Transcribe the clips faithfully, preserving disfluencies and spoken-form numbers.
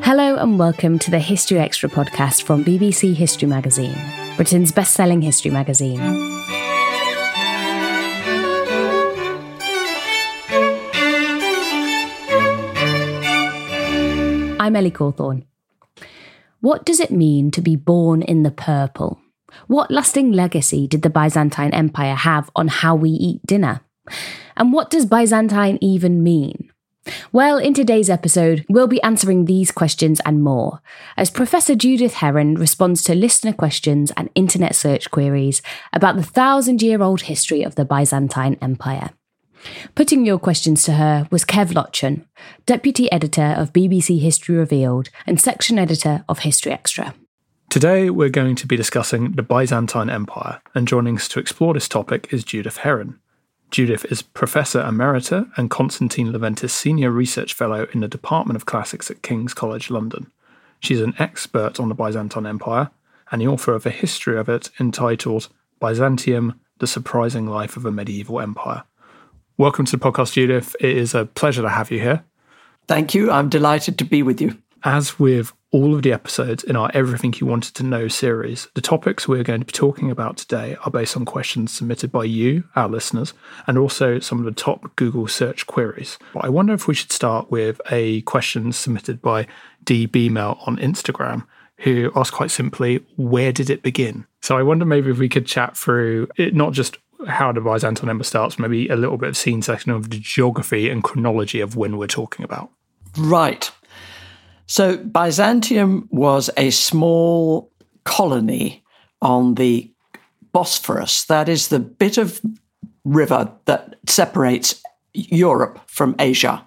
Hello and welcome to the History Extra podcast from B B C History Magazine, Britain's best-selling history magazine. I'm Ellie Cawthorne. What does it mean to be born in the purple? What lasting legacy did the Byzantine Empire have on how we eat dinner? And what does Byzantine even mean? Well, in today's episode, we'll be answering these questions and more, as Professor Judith Herrin responds to listener questions and internet search queries about the thousand-year-old history of the Byzantine Empire. Putting your questions to her was Kev Lotchin, Deputy Editor of B B C History Revealed and Section Editor of History Extra. Today, we're going to be discussing the Byzantine Empire, and joining us to explore this topic is Judith Herrin. Judith is Professor Emerita and Constantine Leventis Senior Research Fellow in the Department of Classics at King's College London. She's an expert on the Byzantine Empire, and the author of a history of it entitled Byzantium, The Surprising Life of a Medieval Empire. Welcome to the podcast, Judith. It is a pleasure to have you here. Thank you. I'm delighted to be with you. As with all of the episodes in our Everything You Wanted to Know series, the topics we're going to be talking about today are based on questions submitted by you, our listeners, and also some of the top Google search queries. But I wonder if we should start with a question submitted by D B Mail on Instagram, who asked quite simply, where did it begin? So I wonder maybe if we could chat through it, not just how the Byzantine Empire starts, maybe a little bit of scene section of the geography and chronology of when we're talking about. Right. So Byzantium was a small colony on the Bosphorus. That is the bit of river that separates Europe from Asia.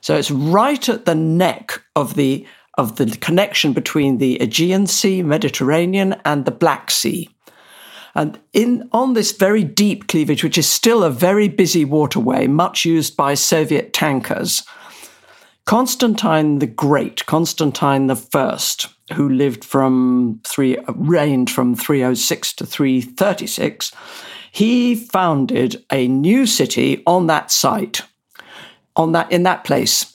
So it's right at the neck of the of the connection between the Aegean Sea, Mediterranean, and the Black Sea. And in on this very deep cleavage, which is still a very busy waterway, much used by Soviet tankers, Constantine the Great, Constantine the First, who lived from three, reigned from three oh six to three thirty-six, he founded a new city on that site, on that in that place.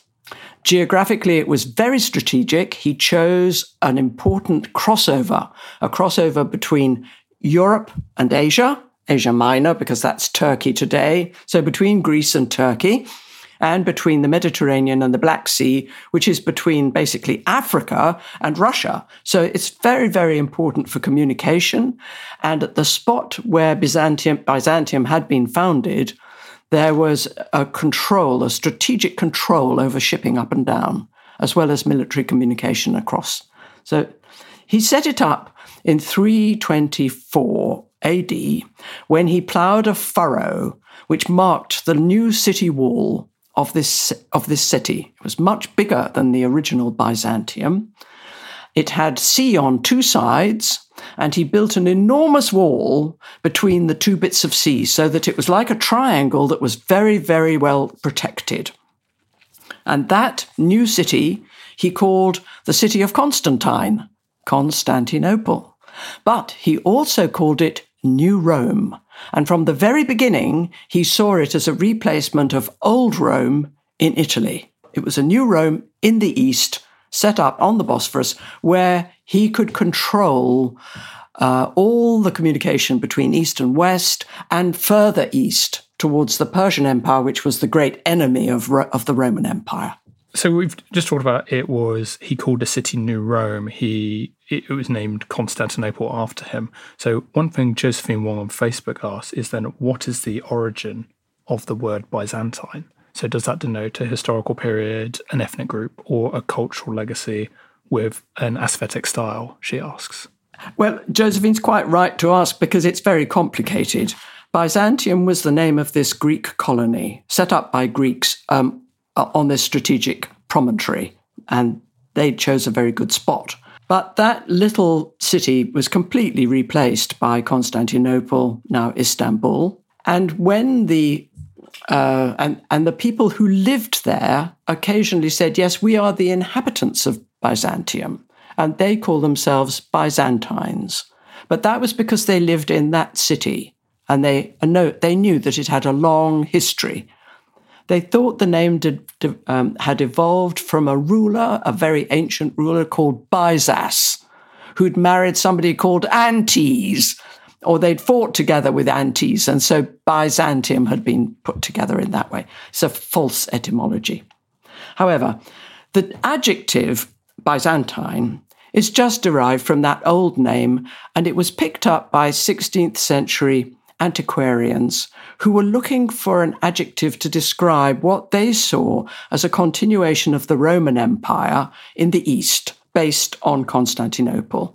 Geographically, it was very strategic. He chose an important crossover, a crossover between Europe and Asia, Asia Minor, because that's Turkey today. So between Greece and Turkey, and between the Mediterranean and the Black Sea, which is between basically Africa and Russia. So it's very, very important for communication. And at the spot where Byzantium, Byzantium had been founded, there was a control, a strategic control over shipping up and down, as well as military communication across. So he set it up in three twenty-four A D, when he ploughed a furrow which marked the new city wall of this of this city. It was much bigger than the original Byzantium. It had sea on two sides, and he built an enormous wall between the two bits of sea so that it was like a triangle that was very, very well protected. And that new city he called the city of Constantine, Constantinople. But he also called it New Rome. And from the very beginning, he saw it as a replacement of Old Rome in Italy. It was a new Rome in the east, set up on the Bosphorus, where he could control uh, all the communication between east and west and further east towards the Persian Empire, which was the great enemy of, Ro- of the Roman Empire. So we've just talked about it was, he called the city New Rome. He It was named Constantinople after him. So one thing Josephine Wong on Facebook asks is then, what is the origin of the word Byzantine? So does that denote a historical period, an ethnic group, or a cultural legacy with an aesthetic style, she asks? Well, Josephine's quite right to ask because it's very complicated. Byzantium was the name of this Greek colony set up by Greeks um, on this strategic promontory, and they chose a very good spot. But that little city was completely replaced by Constantinople, now Istanbul, and when the Uh, and, and the people who lived there occasionally said, yes, we are the inhabitants of Byzantium, and they call themselves Byzantines. But that was because they lived in that city, and they, they knew that it had a long history. They thought the name did, um, had evolved from a ruler, a very ancient ruler called Byzas, who'd married somebody called Antes, or they'd fought together with Antes, and so Byzantium had been put together in that way. It's a false etymology. However, the adjective Byzantine is just derived from that old name, and it was picked up by sixteenth century antiquarians who were looking for an adjective to describe what they saw as a continuation of the Roman Empire in the East, based on Constantinople.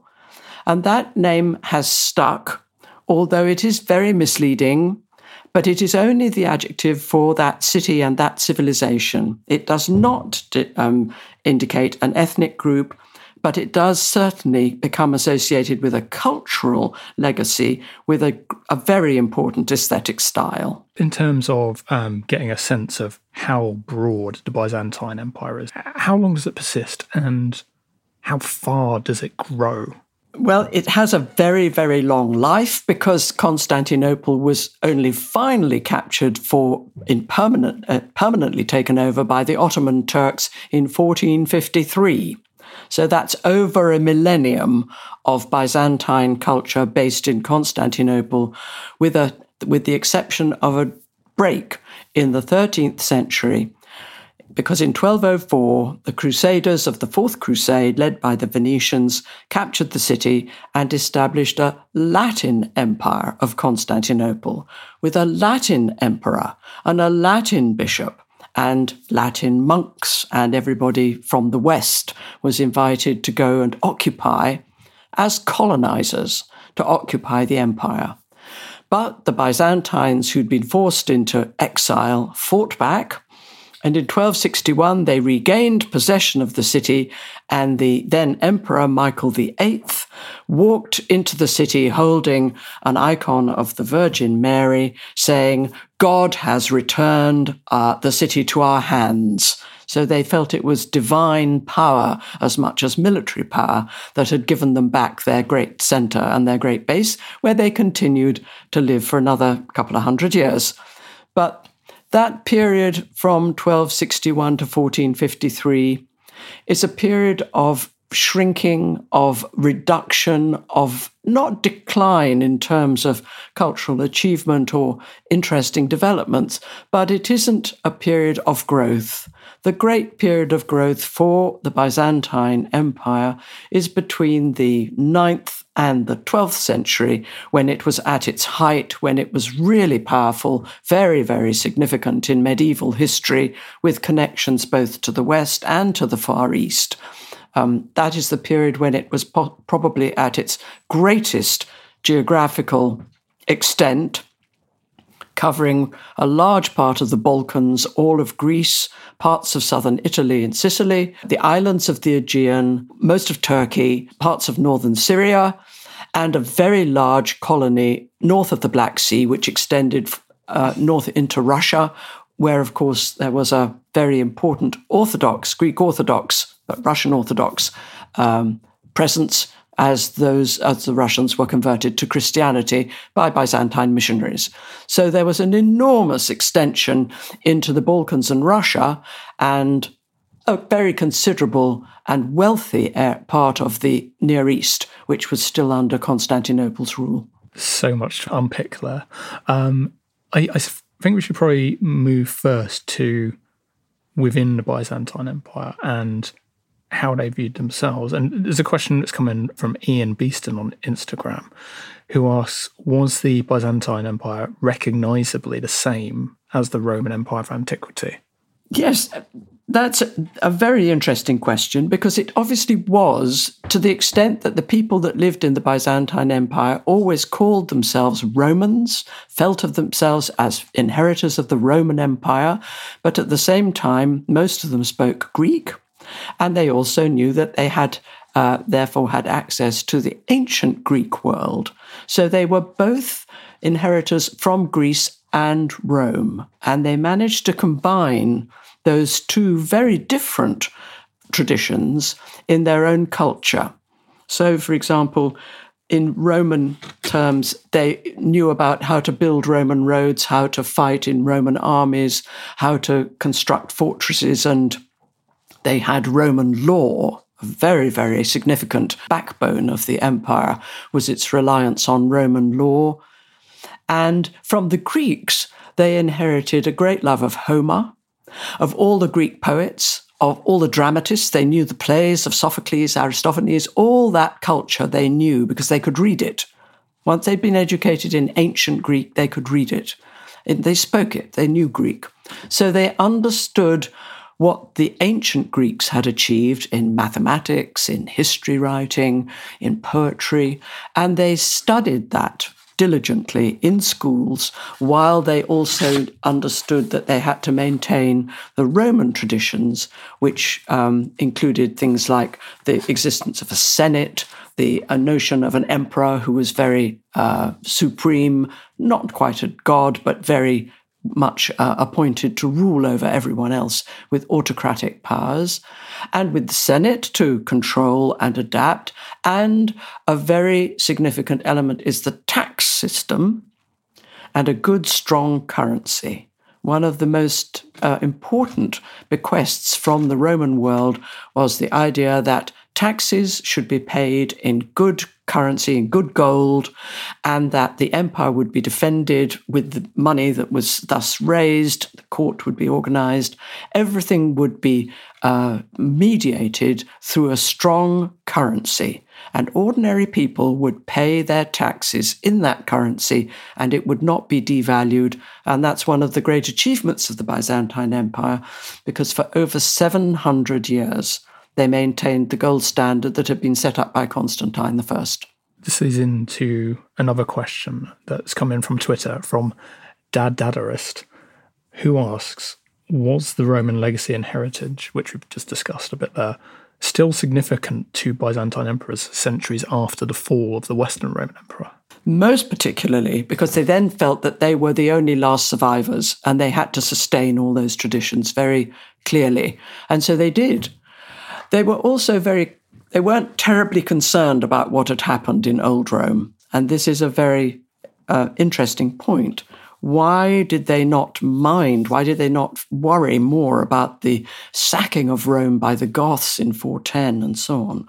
And that name has stuck, although it is very misleading, but it is only the adjective for that city and that civilization. It does not um, indicate an ethnic group, but it does certainly become associated with a cultural legacy, with a, a very important aesthetic style. In terms of um, getting a sense of how broad the Byzantine Empire is, how long does it persist and how far does it grow? Well, it has a very, very long life because Constantinople was only finally captured for in permanent, uh, permanently taken over by the Ottoman Turks in fourteen fifty-three. So that's over a millennium of Byzantine culture based in Constantinople, with a with the exception of a break in the thirteenth century. Because in twelve oh four, the Crusaders of the Fourth Crusade, led by the Venetians, captured the city and established a Latin Empire of Constantinople, with a Latin emperor and a Latin bishop and Latin monks, and everybody from the West was invited to go and occupy, as colonizers, to occupy the empire. But the Byzantines, who'd been forced into exile, fought back. And in twelve sixty-one, they regained possession of the city, and the then Emperor Michael the Eighth walked into the city holding an icon of the Virgin Mary, saying, God has returned uh, the city to our hands. So they felt it was divine power as much as military power that had given them back their great centre and their great base, where they continued to live for another couple of hundred years. But that period from twelve sixty-one to fourteen fifty-three is a period of shrinking, of reduction, of not decline in terms of cultural achievement or interesting developments, but it isn't a period of growth. The great period of growth for the Byzantine Empire is between the ninth and the twelfth century, when it was at its height, when it was really powerful, very, very significant in medieval history, with connections both to the West and to the Far East. Um, that is the period when it was po- probably at its greatest geographical extent, covering a large part of the Balkans, all of Greece, parts of southern Italy and Sicily, the islands of the Aegean, most of Turkey, parts of northern Syria, and a very large colony north of the Black Sea, which extended uh, north into Russia, where, of course, there was a very important Orthodox, Greek Orthodox, but Russian Orthodox um, presence as those as the Russians were converted to Christianity by Byzantine missionaries. So there was an enormous extension into the Balkans and Russia, and a very considerable and wealthy part of the Near East, which was still under Constantinople's rule. So much to unpick there. Um, I, I think we should probably move first to within the Byzantine Empire and how they viewed themselves. And there's a question that's come in from Ian Beeston on Instagram, who asks, was the Byzantine Empire recognisably the same as the Roman Empire of antiquity? Yes, that's a very interesting question, because it obviously was, to the extent that the people that lived in the Byzantine Empire always called themselves Romans, felt of themselves as inheritors of the Roman Empire, but at the same time, most of them spoke Greek, and they also knew that they had, uh, therefore had access to the ancient Greek world. So they were both inheritors from Greece and Rome, and they managed to combine those two very different traditions in their own culture. So, for example, in Roman terms, they knew about how to build Roman roads, how to fight in Roman armies, how to construct fortresses, and they had Roman law. A very, very significant backbone of the empire was its reliance on Roman law. And from the Greeks, they inherited a great love of Homer, of all the Greek poets, of all the dramatists. They knew the plays of Sophocles, Aristophanes, all that culture they knew because they could read it. Once they'd been educated in ancient Greek, they could read it. They spoke it. They knew Greek. So they understood what the ancient Greeks had achieved in mathematics, in history writing, in poetry, and they studied that diligently in schools, while they also understood that they had to maintain the Roman traditions, which um, included things like the existence of a Senate, the a notion of an emperor who was very uh, supreme, not quite a god, but very much uh, appointed to rule over everyone else with autocratic powers, and with the Senate to control and adapt. And a very significant element is the tax system and a good, strong currency. One of the most uh, important bequests from the Roman world was the idea that taxes should be paid in good currency, in good gold, and that the empire would be defended with the money that was thus raised. The court would be organized. Everything would be uh, mediated through a strong currency, and ordinary people would pay their taxes in that currency, and it would not be devalued. And that's one of the great achievements of the Byzantine Empire, because for over seven hundred years, they maintained the gold standard that had been set up by Constantine the First. This leads into another question that's come in from Twitter from Dad Dadarist, who asks, was the Roman legacy and heritage, which we've just discussed a bit there, still significant to Byzantine emperors centuries after the fall of the Western Roman Emperor? Most particularly because they then felt that they were the only last survivors and they had to sustain all those traditions very clearly. And so they did. They were also very, they weren't terribly concerned about what had happened in old Rome. And this is a very uh, interesting point. Why did they not mind, why did they not worry more about the sacking of Rome by the Goths in four ten and so on?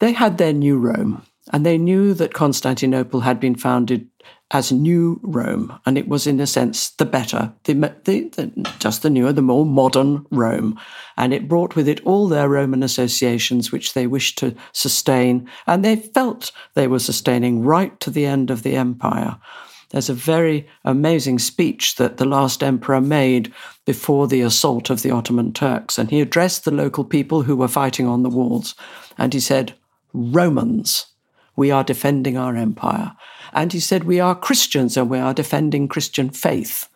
They had their new Rome, and they knew that Constantinople had been founded as new Rome, and it was in a sense the better, the, the, the, just the newer, the more modern Rome. And it brought with it all their Roman associations, which they wished to sustain, and they felt they were sustaining right to the end of the empire. There's a very amazing speech that the last emperor made before the assault of the Ottoman Turks, and he addressed the local people who were fighting on the walls, and he said, "Romans, we are defending our empire. And he said, we are Christians and we are defending Christian faith.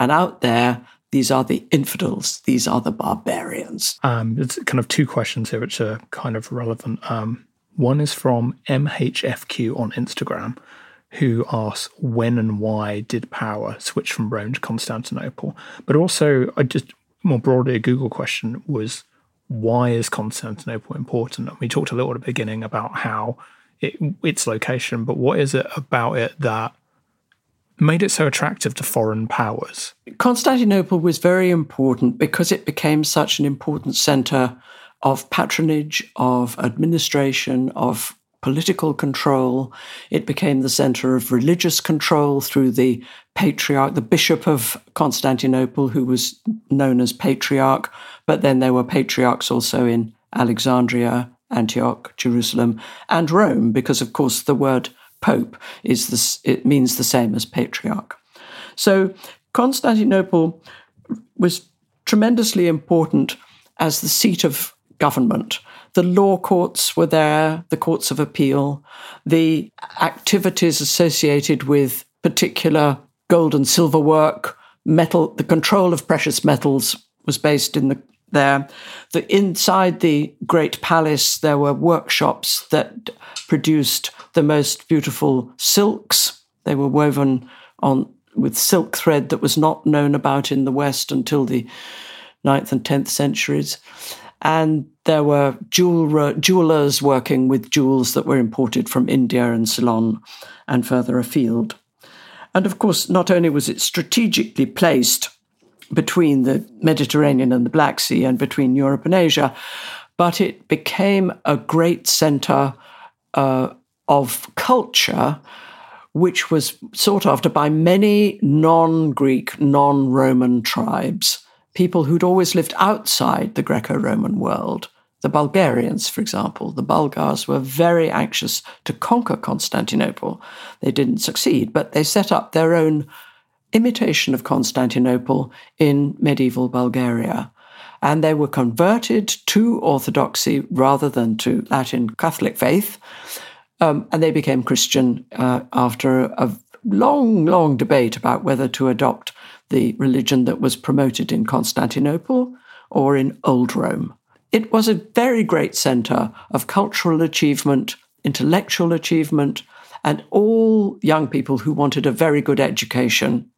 And out there, these are the infidels. These are the barbarians. Um, it's kind of two questions here which are kind of relevant. Um, one is from M H F Q on Instagram, who asks, when and why did power switch from Rome to Constantinople? But also, I just more broadly, a Google question was, why is Constantinople important? And we talked a little at the beginning about how it, its location, but what is it about it that made it so attractive to foreign powers? Constantinople was very important because it became such an important centre of patronage, of administration, of political control. It became the centre of religious control through the patriarch, the bishop of Constantinople, who was known as patriarch, but then there were patriarchs also in Alexandria, Antioch, Jerusalem, and Rome, because, of course, the word Pope is this, it means the same as patriarch. So Constantinople was tremendously important as the seat of government. The law courts were there, the courts of appeal, the activities associated with particular gold and silver work, metal, the control of precious metals was based in the there. The, inside the Great Palace, there were workshops that produced the most beautiful silks. They were woven on with silk thread that was not known about in the West until the ninth and tenth centuries. And there were jeweler, jewelers working with jewels that were imported from India and Ceylon and further afield. And of course, not only was it strategically placed between the Mediterranean and the Black Sea and between Europe and Asia, but it became a great centre uh, of culture, which was sought after by many non-Greek, non-Roman tribes, people who'd always lived outside the Greco-Roman world. The Bulgarians, for example, the Bulgars were very anxious to conquer Constantinople. They didn't succeed, but they set up their own imitation of Constantinople in medieval Bulgaria. And they were converted to Orthodoxy rather than to Latin Catholic faith. Um, and they became Christian uh, after a long, long debate about whether to adopt the religion that was promoted in Constantinople or in Old Rome. It was a very great centre of cultural achievement, intellectual achievement, and all young people who wanted a very good education,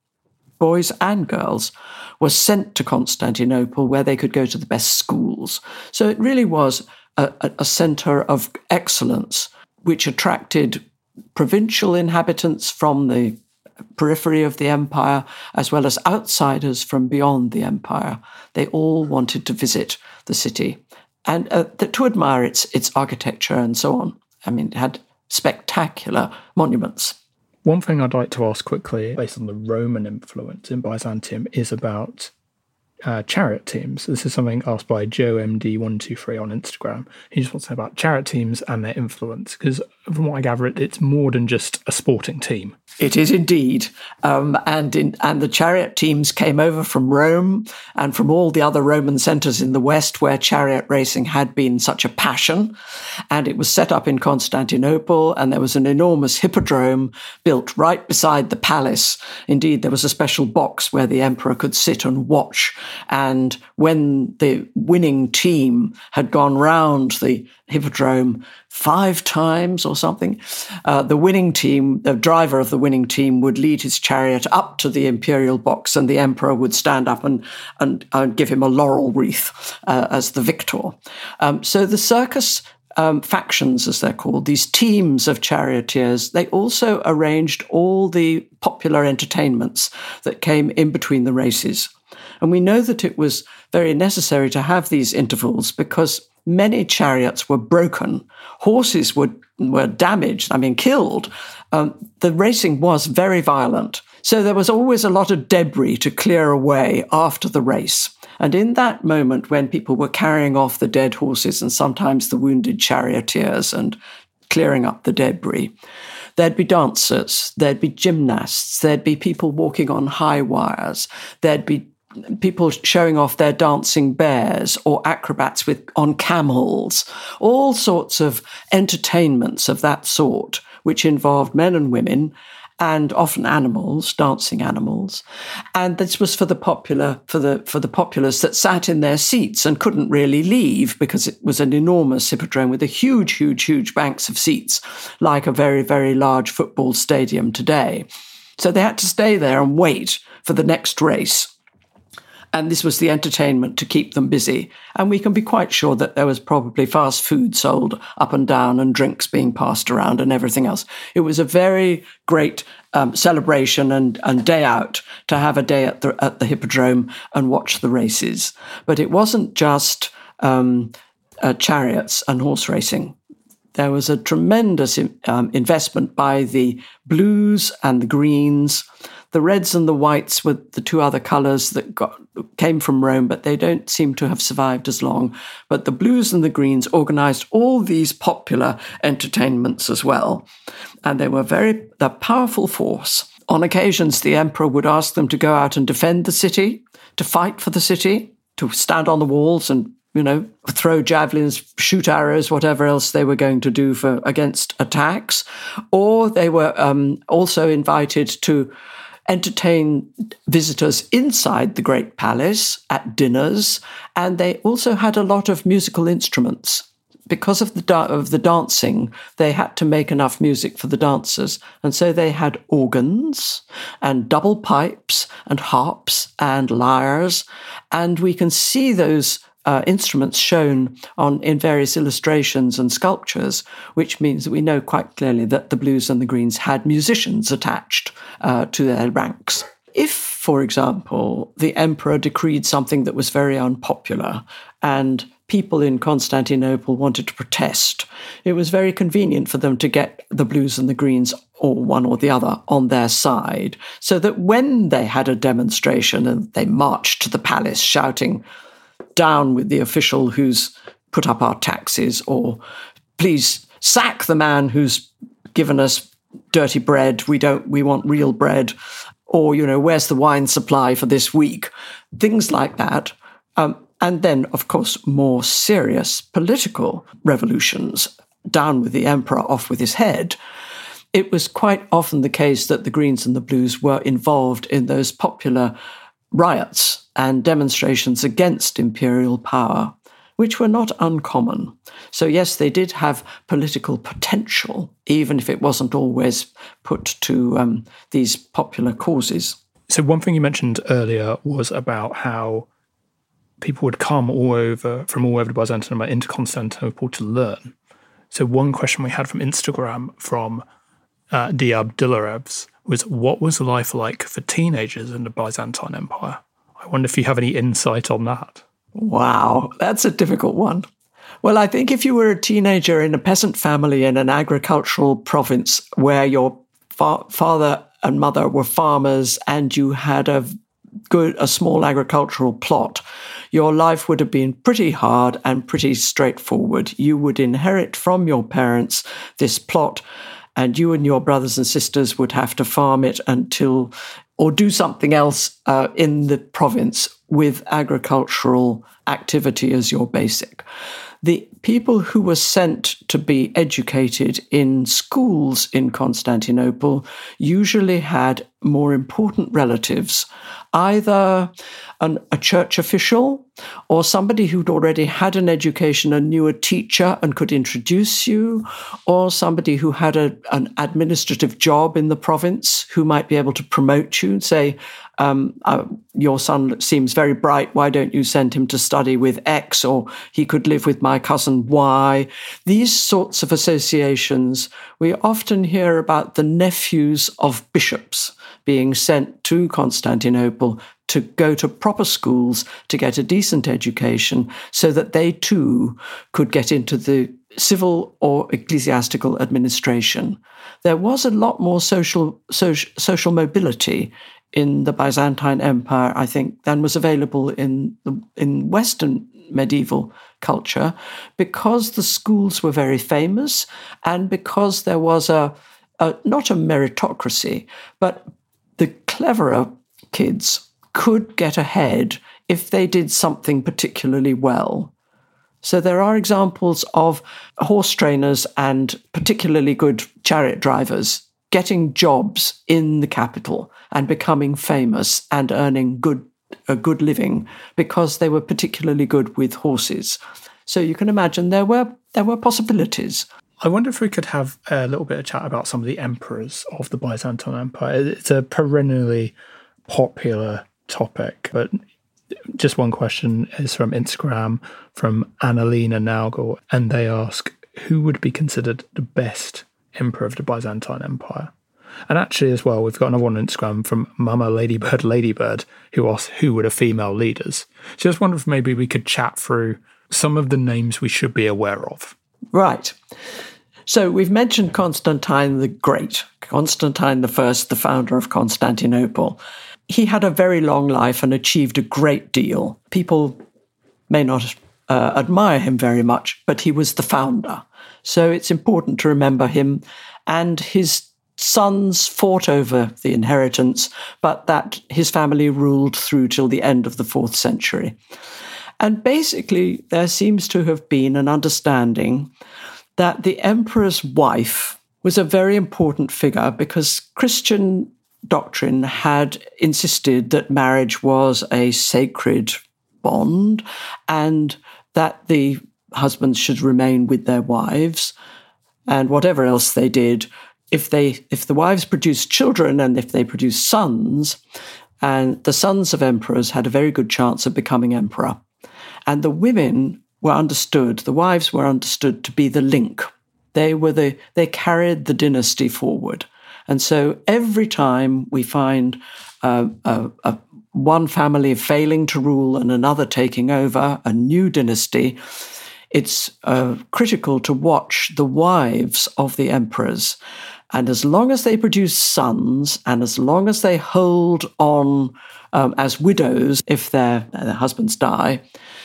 boys and girls, were sent to Constantinople where they could go to the best schools. So it really was a, a centre of excellence, which attracted provincial inhabitants from the periphery of the empire, as well as outsiders from beyond the empire. They all wanted to visit the city and uh, to admire its, its architecture and so on. I mean, it had spectacular monuments. One thing I'd like to ask quickly, based on the Roman influence in Byzantium, is about uh, chariot teams. This is something asked by Joe M D one two three on Instagram. He just wants to know about chariot teams and their influence, because from what I gather, it, it's more than just a sporting team. It is indeed. Um, and, in, and the chariot teams came over from Rome and from all the other Roman centres in the West where chariot racing had been such a passion. And it was set up in Constantinople, and there was an enormous hippodrome built right beside the palace. Indeed, there was a special box where the emperor could sit and watch. And when the winning team had gone round the hippodrome five times or something, uh, the winning team, the driver of the winning team would lead his chariot up to the imperial box, and the emperor would stand up and and, and give him a laurel wreath uh, as the victor. Um, so the circus um, factions, as they're called, these teams of charioteers, they also arranged all the popular entertainments that came in between the races. And we know that it was very necessary to have these intervals because many chariots were broken. Horses were, were damaged, I mean, killed. Um, the racing was very violent. So there was always a lot of debris to clear away after the race. And in that moment when people were carrying off the dead horses and sometimes the wounded charioteers and clearing up the debris, there'd be dancers, there'd be gymnasts, there'd be people walking on high wires, there'd be people showing off their dancing bears or acrobats with on camels, all sorts of entertainments of that sort, which involved men and women and often animals, dancing animals. And this was for the popular, for the for the populace that sat in their seats and couldn't really leave, because it was an enormous hippodrome with a huge, huge, huge banks of seats, like a very, very large football stadium today. So they had to stay there and wait for the next race. And this was the entertainment to keep them busy. And we can be quite sure that there was probably fast food sold up and down and drinks being passed around and everything else. It was a very great um, celebration and, and day out to have a day at the, at the Hippodrome and watch the races. But it wasn't just um, uh, chariots and horse racing. There was a tremendous um, investment by the blues and the greens. The reds and the whites were the two other colours that got, came from Rome, but they don't seem to have survived as long. But the blues and the greens organised all these popular entertainments as well. And they were very a powerful force. On occasions, the emperor would ask them to go out and defend the city, to fight for the city, to stand on the walls and, you know, throw javelins, shoot arrows, whatever else they were going to do for against attacks. Or they were um, also invited to entertain visitors inside the Great Palace at dinners, and they also had a lot of musical instruments. Because of the da- of the dancing, they had to make enough music for the dancers, and so they had organs and double pipes and harps and lyres, and we can see those Uh, instruments shown on in various illustrations and sculptures, which means that we know quite clearly that the blues and the greens had musicians attached uh, to their ranks. If, for example, the emperor decreed something that was very unpopular and people in Constantinople wanted to protest, it was very convenient for them to get the blues and the greens, or one or the other, on their side, so that when they had a demonstration and they marched to the palace shouting, "Down with the official who's put up our taxes," or "Please sack the man who's given us dirty bread. We don't. We want real bread." Or, you know, "Where's the wine supply for this week?" Things like that. Um, and then, of course, more serious political revolutions. Down with the emperor, off with his head. It was quite often the case that the Greens and the Blues were involved in those popular riots and demonstrations against imperial power, which were not uncommon. So yes, they did have political potential, even if it wasn't always put to um, these popular causes. So one thing you mentioned earlier was about how people would come all over, from all over Byzantium into Constantinople to learn. So one question we had from Instagram from uh, D. Abdullarevs was, what was life like for teenagers in the Byzantine Empire? I wonder if you have any insight on that. Wow, that's a difficult one. Well, I think if you were a teenager in a peasant family in an agricultural province where your fa- father and mother were farmers and you had a good, a small agricultural plot, your life would have been pretty hard and pretty straightforward. You would inherit from your parents this plot, and you and your brothers and sisters would have to farm it until, or do something else uh, in the province with agricultural activity as your basic. The people who were sent to be educated in schools in Constantinople usually had more important relatives, either an, a church official or somebody who'd already had an education and knew a teacher and could introduce you, or somebody who had a, an administrative job in the province who might be able to promote you and say, Um, uh, your son seems very bright, why don't you send him to study with X, or he could live with my cousin Y. These sorts of associations. We often hear about the nephews of bishops being sent to Constantinople to go to proper schools to get a decent education so that they too could get into the civil or ecclesiastical administration. There was a lot more social social, social mobility in the Byzantine Empire, I think, than was available in the, in Western medieval culture, because the schools were very famous and because there was a, a not a meritocracy, but the cleverer kids could get ahead if they did something particularly well. So there are examples of horse trainers and particularly good chariot drivers getting jobs in the capital and becoming famous and earning good a good living because they were particularly good with horses. So you can imagine there were there were possibilities. I wonder if we could have a little bit of chat about some of the emperors of the Byzantine Empire. It's a perennially popular topic, but just one question is from Instagram, from Annalena Naugel, and they ask, who would be considered the best emperor of the Byzantine Empire? And actually as well, we've got another one on Instagram from Mama Ladybird Ladybird, who asks, who were the female leaders? So I just wonder if maybe we could chat through some of the names we should be aware of. Right. So we've mentioned Constantine the Great, Constantine the First, the founder of Constantinople. He had a very long life and achieved a great deal. People may not uh, admire him very much, but he was the founder. So it's important to remember him. And his sons fought over the inheritance, but that his family ruled through till the end of the fourth century. And basically, there seems to have been an understanding that the emperor's wife was a very important figure because Christian doctrine had insisted that marriage was a sacred bond and that the husbands should remain with their wives, and whatever else they did, if they if the wives produced children and if they produced sons, and the sons of emperors had a very good chance of becoming emperor. And the women were understood, the wives were understood to be the link. They were the they carried the dynasty forward. And so every time we find uh, uh, uh, one family failing to rule and another taking over a new dynasty, it's uh, critical to watch the wives of the emperors. And as long as they produce sons and as long as they hold on um, as widows, if their, their husbands die,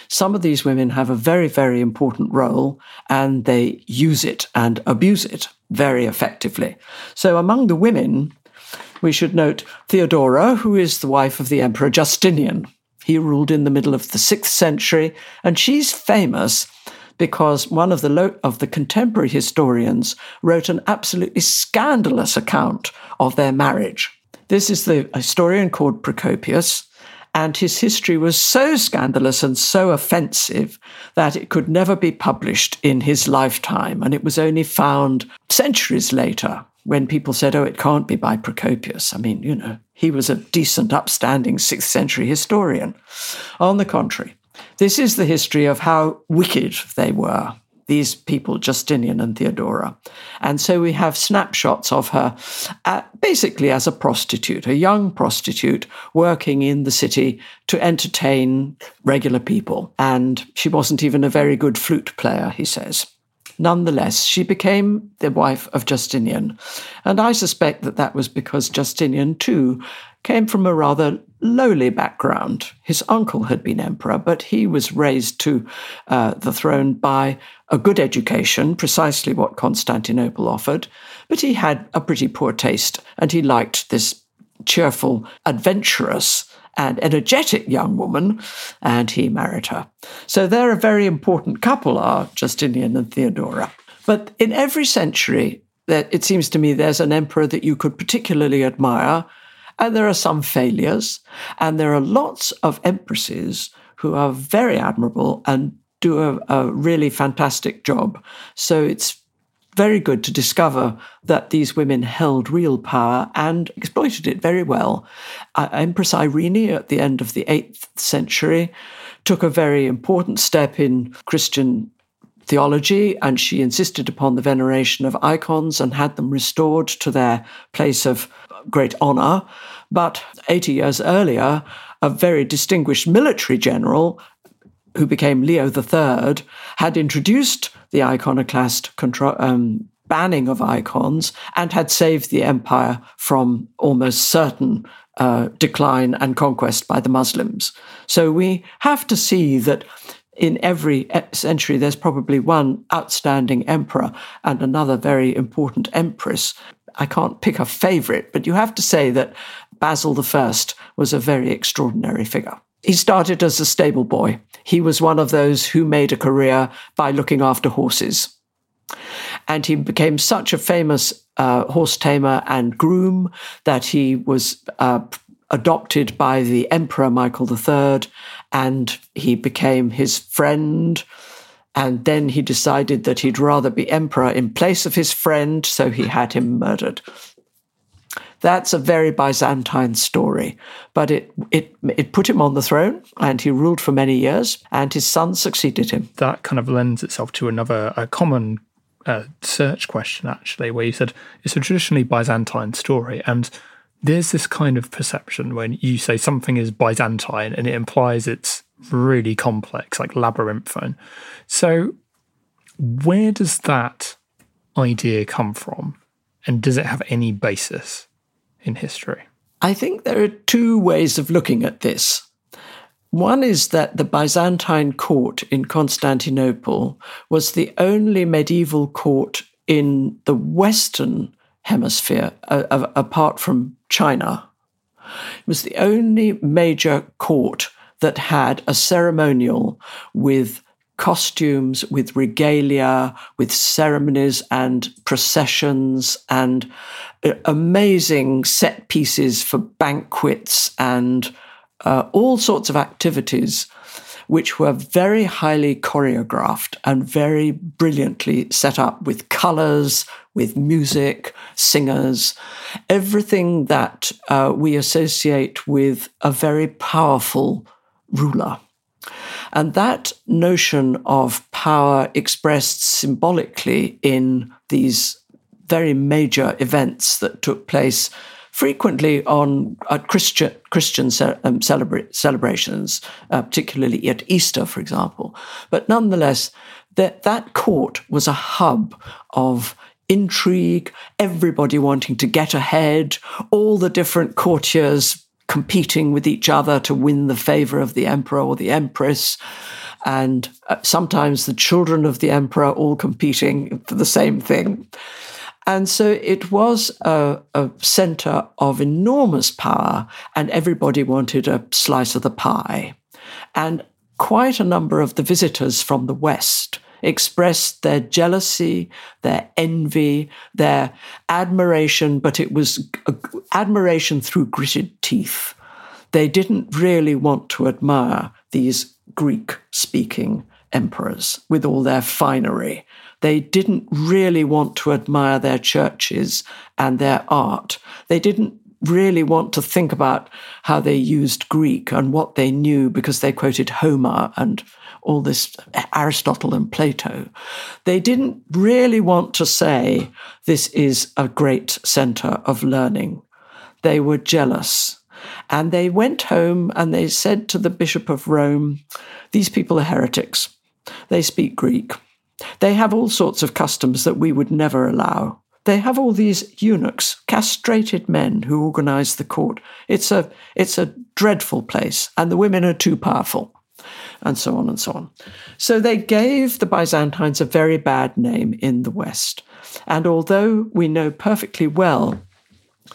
some of these women have a very, very important role and they use it and abuse it very effectively. So among the women, we should note Theodora, who is the wife of the Emperor Justinian. He ruled in the middle of the sixth century, and she's famous because one of the lo- of the contemporary historians wrote an absolutely scandalous account of their marriage. This is the historian called Procopius, and his history was so scandalous and so offensive that it could never be published in his lifetime, and it was only found centuries later when people said, oh, it can't be by Procopius. I mean, you know, he was a decent, upstanding sixth century historian. On the contrary, this is the history of how wicked they were, these people, Justinian and Theodora. And so we have snapshots of her at, basically as a prostitute, a young prostitute working in the city to entertain regular people. And she wasn't even a very good flute player, he says. Nonetheless, she became the wife of Justinian. And I suspect that that was because Justinian, too, came from a rather lowly background. His uncle had been emperor, but he was raised to uh, the throne by a good education, precisely what Constantinople offered. But he had a pretty poor taste, and he liked this cheerful, adventurous and energetic young woman, and he married her. So they're a very important couple, are Justinian and Theodora. But in every century, it seems to me there's an emperor that you could particularly admire, and there are some failures, and there are lots of empresses who are very admirable and do a, a really fantastic job. So it's very good to discover that these women held real power and exploited it very well. Uh, Empress Irene at the end of the eighth century took a very important step in Christian theology, and she insisted upon the veneration of icons and had them restored to their place of great honor. But eighty years earlier, a very distinguished military general who became Leo the Third, had introduced the iconoclast control, um, banning of icons and had saved the empire from almost certain uh, decline and conquest by the Muslims. So we have to see that in every century, there's probably one outstanding emperor and another very important empress. I can't pick a favorite, but you have to say that Basil the First was a very extraordinary figure. He started as a stable boy. He was one of those who made a career by looking after horses. And he became such a famous uh, horse tamer and groom that he was uh, adopted by the Emperor Michael the Third, and he became his friend. And then he decided that he'd rather be emperor in place of his friend, so he had him murdered. That's a very Byzantine story, but it, it it put him on the throne, and he ruled for many years, and his son succeeded him. That kind of lends itself to another a common uh, search question, actually, where you said it's a traditionally Byzantine story, and there's this kind of perception when you say something is Byzantine, and it implies it's really complex, like labyrinthine. So where does that idea come from, and does it have any basis in history? I think there are two ways of looking at this. One is that the Byzantine court in Constantinople was the only medieval court in the Western hemisphere, uh, uh, apart from China. It was the only major court that had a ceremonial with costumes, with regalia, with ceremonies and processions and amazing set pieces for banquets and uh, all sorts of activities which were very highly choreographed and very brilliantly set up with colours, with music, singers, everything that uh, we associate with a very powerful ruler. And that notion of power expressed symbolically in these very major events that took place frequently on uh, Christian, Christian ce- um, celebra- celebrations, uh, particularly at Easter, for example. But nonetheless, that, that court was a hub of intrigue, everybody wanting to get ahead, all the different courtiers competing with each other to win the favor of the emperor or the empress, and uh, sometimes the children of the emperor all competing for the same thing. And so it was a, a center of enormous power, and everybody wanted a slice of the pie. And quite a number of the visitors from the West expressed their jealousy, their envy, their admiration, but it was admiration through gritted teeth. They didn't really want to admire these Greek-speaking emperors with all their finery. They didn't really want to admire their churches and their art. They didn't really want to think about how they used Greek and what they knew, because they quoted Homer and all this Aristotle and Plato. They didn't really want to say this is a great center of learning. They were jealous. And they went home and they said to the Bishop of Rome, these people are heretics. They speak Greek. They have all sorts of customs that we would never allow. They have all these eunuchs, castrated men who organize the court. It's a, it's a dreadful place, and the women are too powerful, and so on and so on. So they gave the Byzantines a very bad name in the West. And although we know perfectly well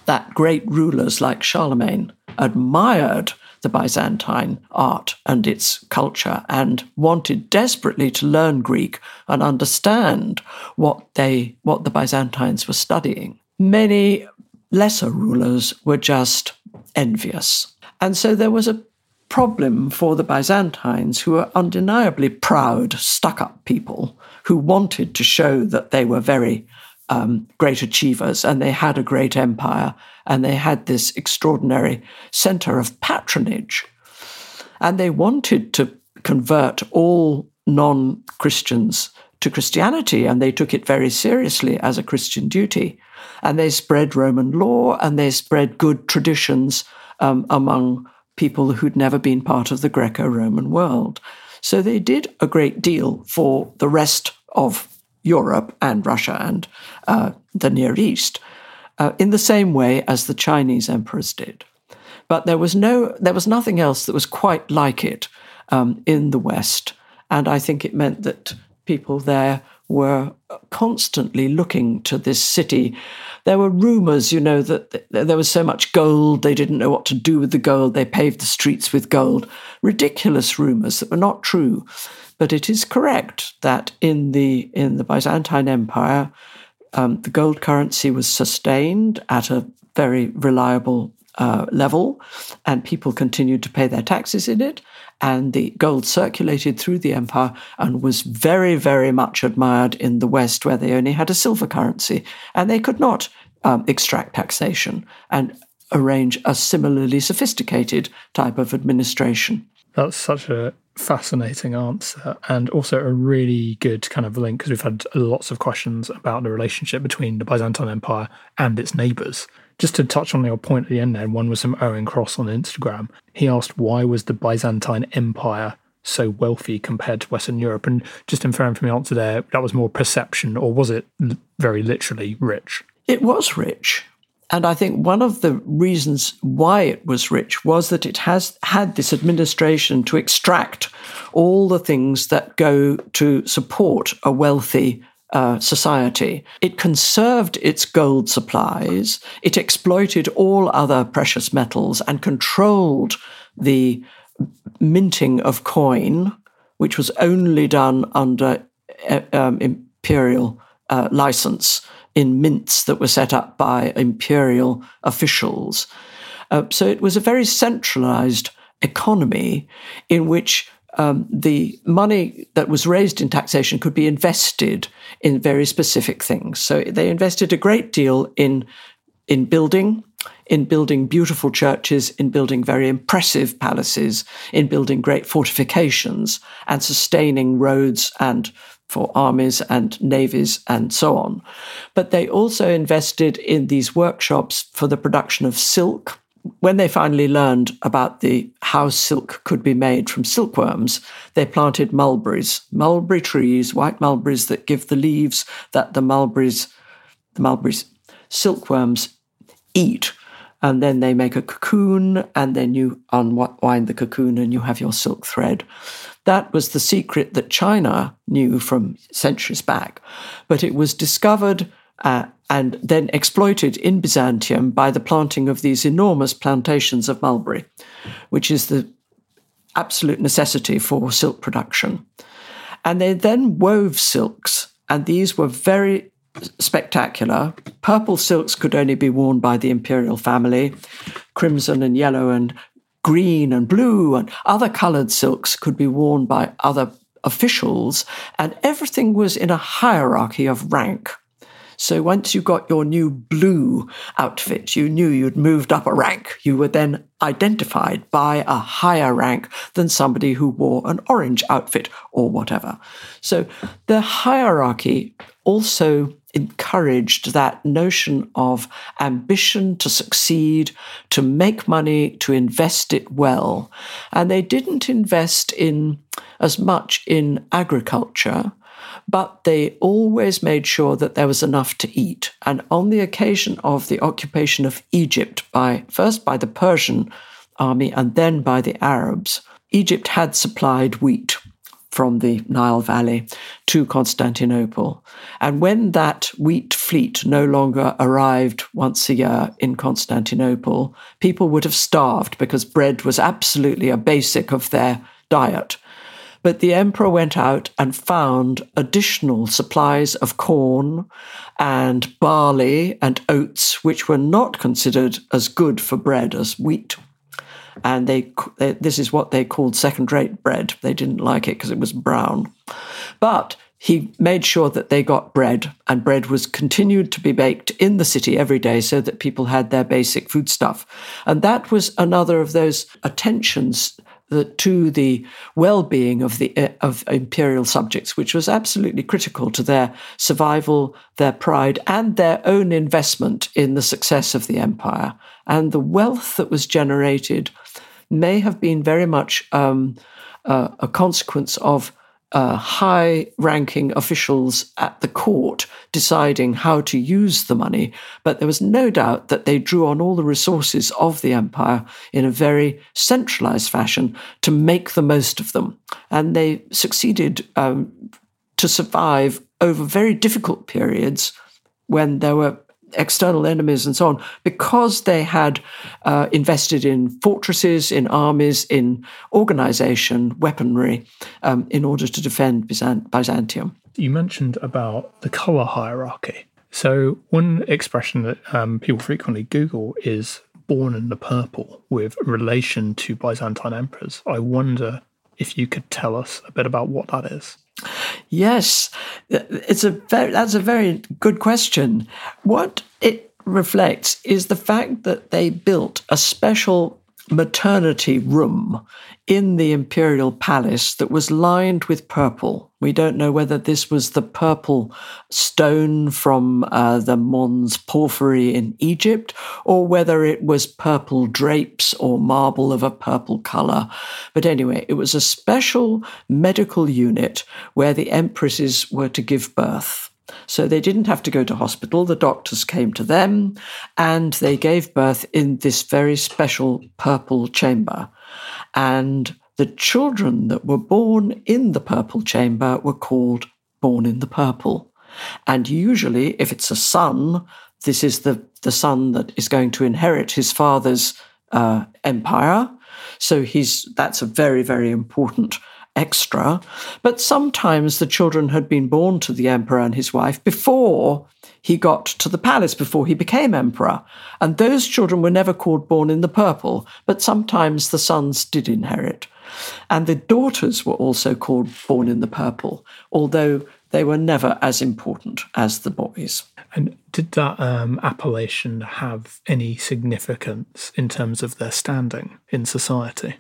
that great rulers like Charlemagne admired the Byzantine art and its culture and wanted desperately to learn Greek and understand what they what the Byzantines were studying, many lesser rulers were just envious. And so there was a problem for the Byzantines, who were undeniably proud, stuck-up people who wanted to show that they were very Um, great achievers, and they had a great empire, and they had this extraordinary center of patronage. And they wanted to convert all non-Christians to Christianity, and they took it very seriously as a Christian duty. And they spread Roman law, and they spread good traditions um, among people who'd never been part of the Greco-Roman world. So they did a great deal for the rest of Europe and Russia and uh, the Near East, uh, in the same way as the Chinese emperors did. But there was no, there was nothing else that was quite like it um, in the West, and I think it meant that people there were constantly looking to this city. There were rumors, you know, that there was so much gold, they didn't know what to do with the gold. They paved the streets with gold. Ridiculous rumors that were not true. But it is correct that in the in the Byzantine Empire, um, the gold currency was sustained at a very reliable uh, level, and people continued to pay their taxes in it. And the gold circulated through the empire and was very, very much admired in the West, where they only had a silver currency. And they could not um, extract taxation and arrange a similarly sophisticated type of administration. That's such a fascinating answer, and also a really good kind of link, because we've had lots of questions about the relationship between the Byzantine Empire and its neighbours. Just to touch on your point at the end there, one was from Owen Cross on Instagram. He asked, why was the Byzantine Empire so wealthy compared to Western Europe? And just inferring from the answer there, that was more perception, or was it very literally rich? It was rich. And I think one of the reasons why it was rich was that it has had this administration to extract all the things that go to support a wealthy uh, society. It conserved its gold supplies. It exploited all other precious metals and controlled the minting of coin, which was only done under um, imperial uh, license, in mints that were set up by imperial officials. Uh, so it was a very centralized economy in which um, the money that was raised in taxation could be invested in very specific things. So they invested a great deal in in building, in building beautiful churches, in building very impressive palaces, in building great fortifications, and sustaining roads and for armies and navies and so on. But they also invested in these workshops for the production of silk. When they finally learned about the how silk could be made from silkworms, they planted mulberries, mulberry trees, white mulberries that give the leaves that the mulberries, the mulberries, silkworms eat. And then they make a cocoon, and then you unwind the cocoon and you have your silk thread. That was the secret that China knew from centuries back. But it was discovered uh, and then exploited in Byzantium by the planting of these enormous plantations of mulberry, which is the absolute necessity for silk production. And they then wove silks, and these were very spectacular. Purple silks could only be worn by the imperial family. Crimson and yellow and green and blue and other coloured silks could be worn by other officials, and everything was in a hierarchy of rank. So once you got your new blue outfit, you knew you'd moved up a rank. You were then identified by a higher rank than somebody who wore an orange outfit or whatever. So the hierarchy also encouraged that notion of ambition to succeed, to make money, to invest it well. And they didn't invest in as much in agriculture, but they always made sure that there was enough to eat. And on the occasion of the occupation of Egypt, by first by the Persian army and then by the Arabs, Egypt had supplied wheat from the Nile Valley to Constantinople. And when that wheat fleet no longer arrived once a year in Constantinople, people would have starved because bread was absolutely a basic of their diet. But the emperor went out and found additional supplies of corn and barley and oats, which were not considered as good for bread as wheat. And they, they this is what they called second-rate bread. They didn't like it because it was brown. But he made sure that they got bread, and bread was continued to be baked in the city every day so that people had their basic foodstuff. And that was another of those attentions that to the well-being of the of imperial subjects, which was absolutely critical to their survival, their pride, and their own investment in the success of the empire. And the wealth that was generated may have been very much um, uh, a consequence of uh, high-ranking officials at the court deciding how to use the money. But there was no doubt that they drew on all the resources of the empire in a very centralized fashion to make the most of them. And they succeeded um, to survive over very difficult periods when there were external enemies and so on, because they had uh, invested in fortresses, in armies, in organization, weaponry, um, in order to defend Byzant- Byzantium. You mentioned about the color hierarchy. So one expression that um, people frequently Google is born in the purple with relation to Byzantine emperors. I wonder if you could tell us a bit about what that is. Yes, it's a very, that's a very good question. What it reflects is the fact that they built a special maternity room in the imperial palace that was lined with purple. We don't know whether this was the purple stone from uh, the Mons porphyry in Egypt, or whether it was purple drapes or marble of a purple color. But anyway, it was a special medical unit where the empresses were to give birth. So they didn't have to go to hospital. The doctors came to them, and they gave birth in this very special purple chamber. And the children that were born in the purple chamber were called born in the purple. And usually, if it's a son, this is the, the son that is going to inherit his father's uh, empire. So he's that's a very, very important extra, but sometimes the children had been born to the emperor and his wife before he got to the palace, before he became emperor. And those children were never called born in the purple, but sometimes the sons did inherit. And the daughters were also called born in the purple, although they were never as important as the boys. And did that um, appellation have any significance in terms of their standing in society?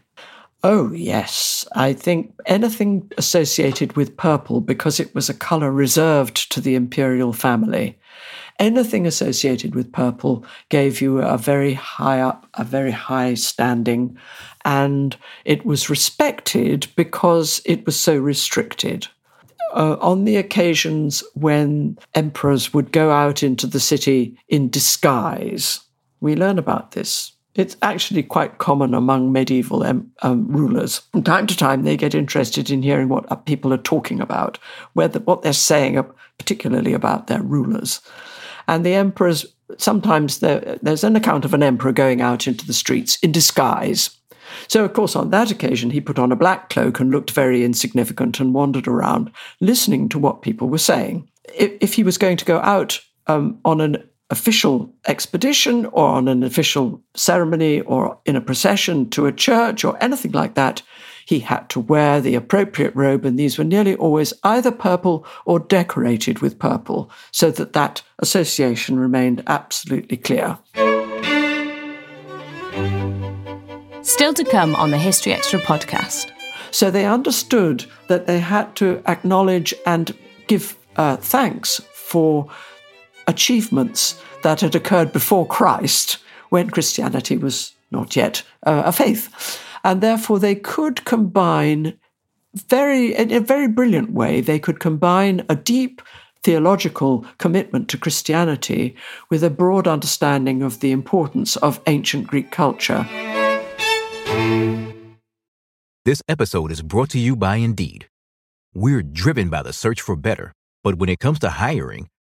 Oh, yes. I think anything associated with purple, because it was a colour reserved to the imperial family, anything associated with purple gave you a very high up, a very high standing, and it was respected because it was so restricted. Uh, on the occasions when emperors would go out into the city in disguise, we learn about this. It's actually quite common among medieval um, um, rulers. From time to time, they get interested in hearing what people are talking about, whether what they're saying, particularly about their rulers. And the emperors, sometimes there, there's an account of an emperor going out into the streets in disguise. So, of course, on that occasion, he put on a black cloak and looked very insignificant and wandered around, listening to what people were saying. If, if he was going to go out um, on an official expedition or on an official ceremony or in a procession to a church or anything like that, he had to wear the appropriate robe, and these were nearly always either purple or decorated with purple, so that that association remained absolutely clear. Still to come on the History Extra podcast. So they understood that they had to acknowledge and give uh, thanks for achievements that had occurred before Christ, when Christianity was not yet uh, a faith. And therefore they could combine, very in a very brilliant way, they could combine a deep theological commitment to Christianity with a broad understanding of the importance of ancient Greek culture. This episode is brought to you by Indeed. We're driven by the search for better, but when it comes to hiring,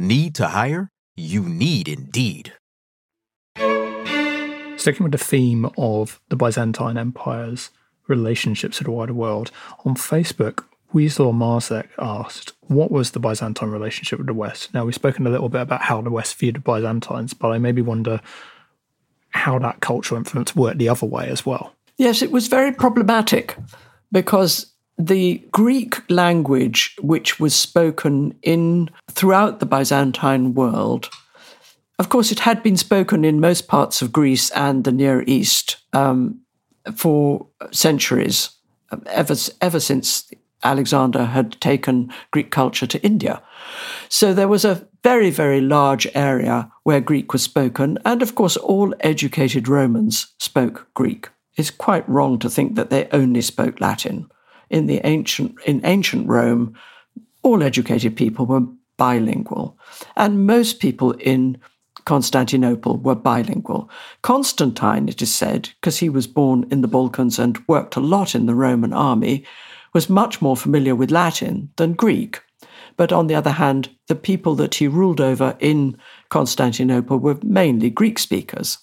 Need to hire? You need Indeed. Sticking with the theme of the Byzantine Empire's relationships to the wider world, on Facebook, Wiesel Marzek asked, what was the Byzantine relationship with the West? Now, we've spoken a little bit about how the West viewed the Byzantines, but I maybe wonder how that cultural influence worked the other way as well. Yes, it was very problematic because the Greek language, which was spoken in throughout the Byzantine world, of course, it had been spoken in most parts of Greece and the Near East um, for centuries, ever, ever since Alexander had taken Greek culture to India. So there was a very, very large area where Greek was spoken, and of course all educated Romans spoke Greek. It's quite wrong to think that they only spoke Latin. In the ancient in ancient Rome, all educated people were bilingual, and most people in Constantinople were bilingual. Constantine, it is said, because he was born in the Balkans and worked a lot in the Roman army, was much more familiar with Latin than Greek. But on the other hand, the people that he ruled over in Constantinople were mainly Greek speakers.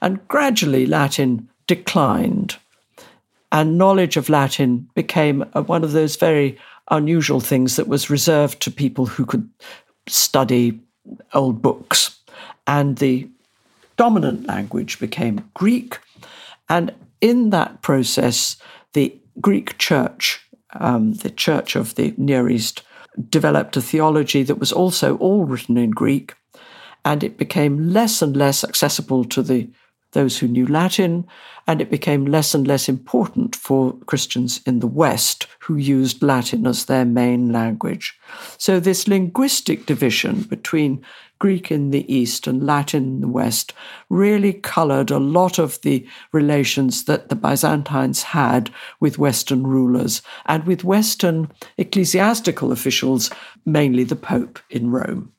And gradually Latin declined, and knowledge of Latin became one of those very unusual things that was reserved to people who could study old books. And the dominant language became Greek, and in that process, the Greek church, um, the church of the Near East, developed a theology that was also all written in Greek, and it became less and less accessible to the those who knew Latin, and it became less and less important for Christians in the West who used Latin as their main language. So this linguistic division between Greek in the East and Latin in the West really coloured a lot of the relations that the Byzantines had with Western rulers and with Western ecclesiastical officials, mainly the Pope in Rome.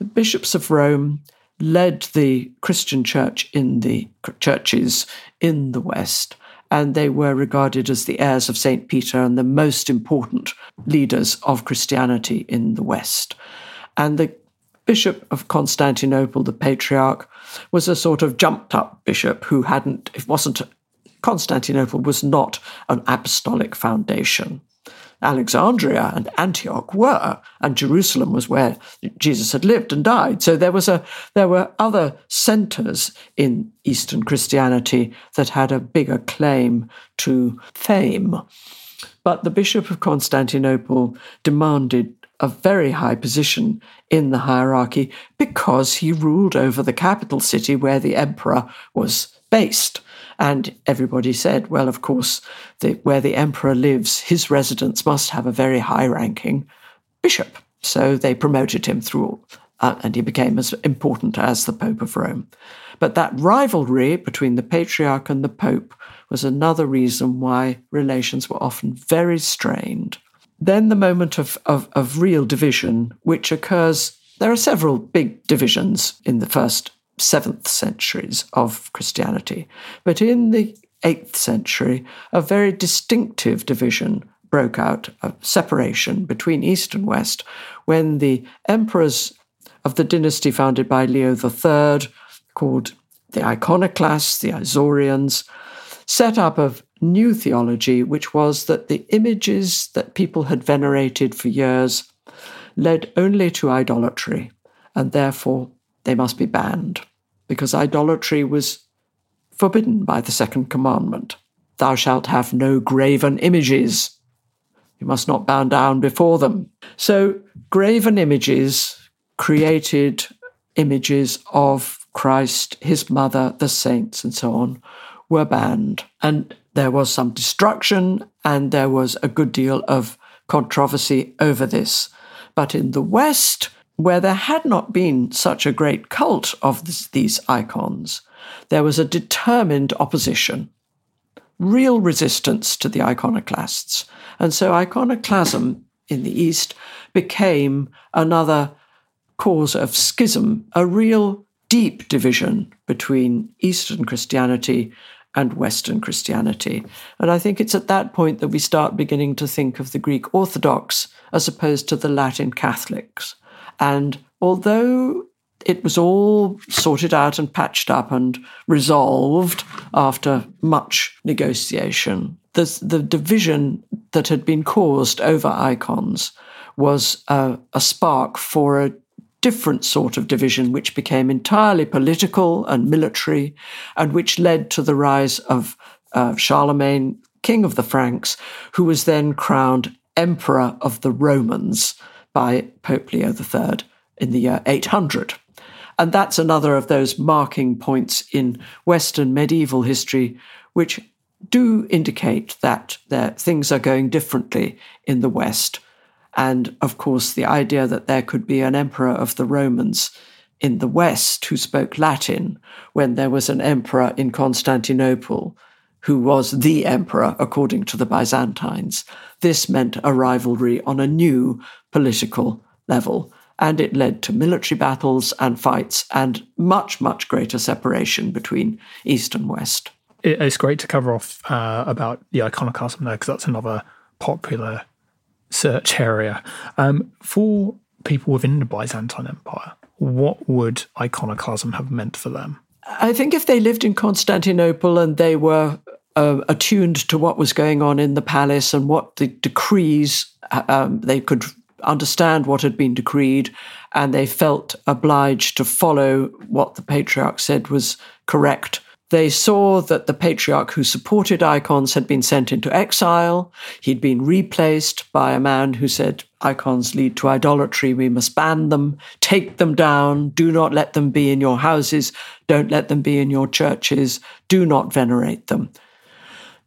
The bishops of Rome led the Christian church in the churches in the West, and they were regarded as the heirs of Saint Peter and the most important leaders of Christianity in the West. And the Bishop of Constantinople, the Patriarch, was a sort of jumped-up bishop who hadn't, it wasn't, Constantinople was not an apostolic foundation. Alexandria and Antioch were, and Jerusalem was where Jesus had lived and died. So there was a, there were other centres in Eastern Christianity that had a bigger claim to fame. But the Bishop of Constantinople demanded a very high position in the hierarchy because he ruled over the capital city where the emperor was based. And everybody said, well, of course, the, where the emperor lives, his residence must have a very high-ranking bishop. So they promoted him through, uh, and he became as important as the Pope of Rome. But that rivalry between the Patriarch and the Pope was another reason why relations were often very strained. Then the moment of, of, of real division, which occurs, there are several big divisions in the first seventh centuries of Christianity, but in the eighth century, a very distinctive division broke out, a separation between East and West, when the emperors of the dynasty founded by Leo the Third, called the Iconoclasts, the Isaurians, set up a new theology, which was that the images that people had venerated for years led only to idolatry, and therefore they must be banned, because idolatry was forbidden by the second commandment. Thou shalt have no graven images. You must not bow down before them. So graven images created images of Christ, his mother, the saints, and so on, were banned. And there was some destruction, and there was a good deal of controversy over this. But in the West, where there had not been such a great cult of this, these icons, there was a determined opposition, real resistance to the iconoclasts. And so iconoclasm in the East became another cause of schism, a real deep division between Eastern Christianity and Western Christianity. And I think it's at that point that we start beginning to think of the Greek Orthodox as opposed to the Latin Catholics. And although it was all sorted out and patched up and resolved after much negotiation, the, the division that had been caused over icons was a, a spark for a different sort of division, which became entirely political and military, and which led to the rise of uh, Charlemagne, king of the Franks, who was then crowned emperor of the Romans by Pope Leo the Third in the year eight hundred. And that's another of those marking points in Western medieval history, which do indicate that there, things are going differently in the West. And, of course, the idea that there could be an emperor of the Romans in the West who spoke Latin when there was an emperor in Constantinople who was the emperor, according to the Byzantines. This meant a rivalry on a new political level, and it led to military battles and fights and much, much greater separation between East and West. It's great to cover off uh, about the iconoclasm there, because that's another popular search area. Um, for people within the Byzantine Empire, what would iconoclasm have meant for them? I think if they lived in Constantinople and they were uh, attuned to what was going on in the palace and what the decrees, um, they could understand what had been decreed, and they felt obliged to follow what the patriarch said was correct. They saw that the patriarch who supported icons had been sent into exile. He'd been replaced by a man who said, icons lead to idolatry, we must ban them, take them down, do not let them be in your houses, don't let them be in your churches, do not venerate them.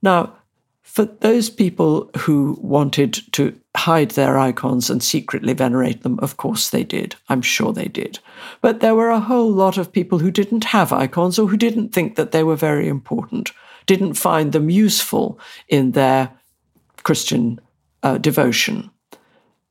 Now, for those people who wanted to hide their icons and secretly venerate them, of course they did. I'm sure they did. But there were a whole lot of people who didn't have icons or who didn't think that they were very important, didn't find them useful in their Christian uh, devotion.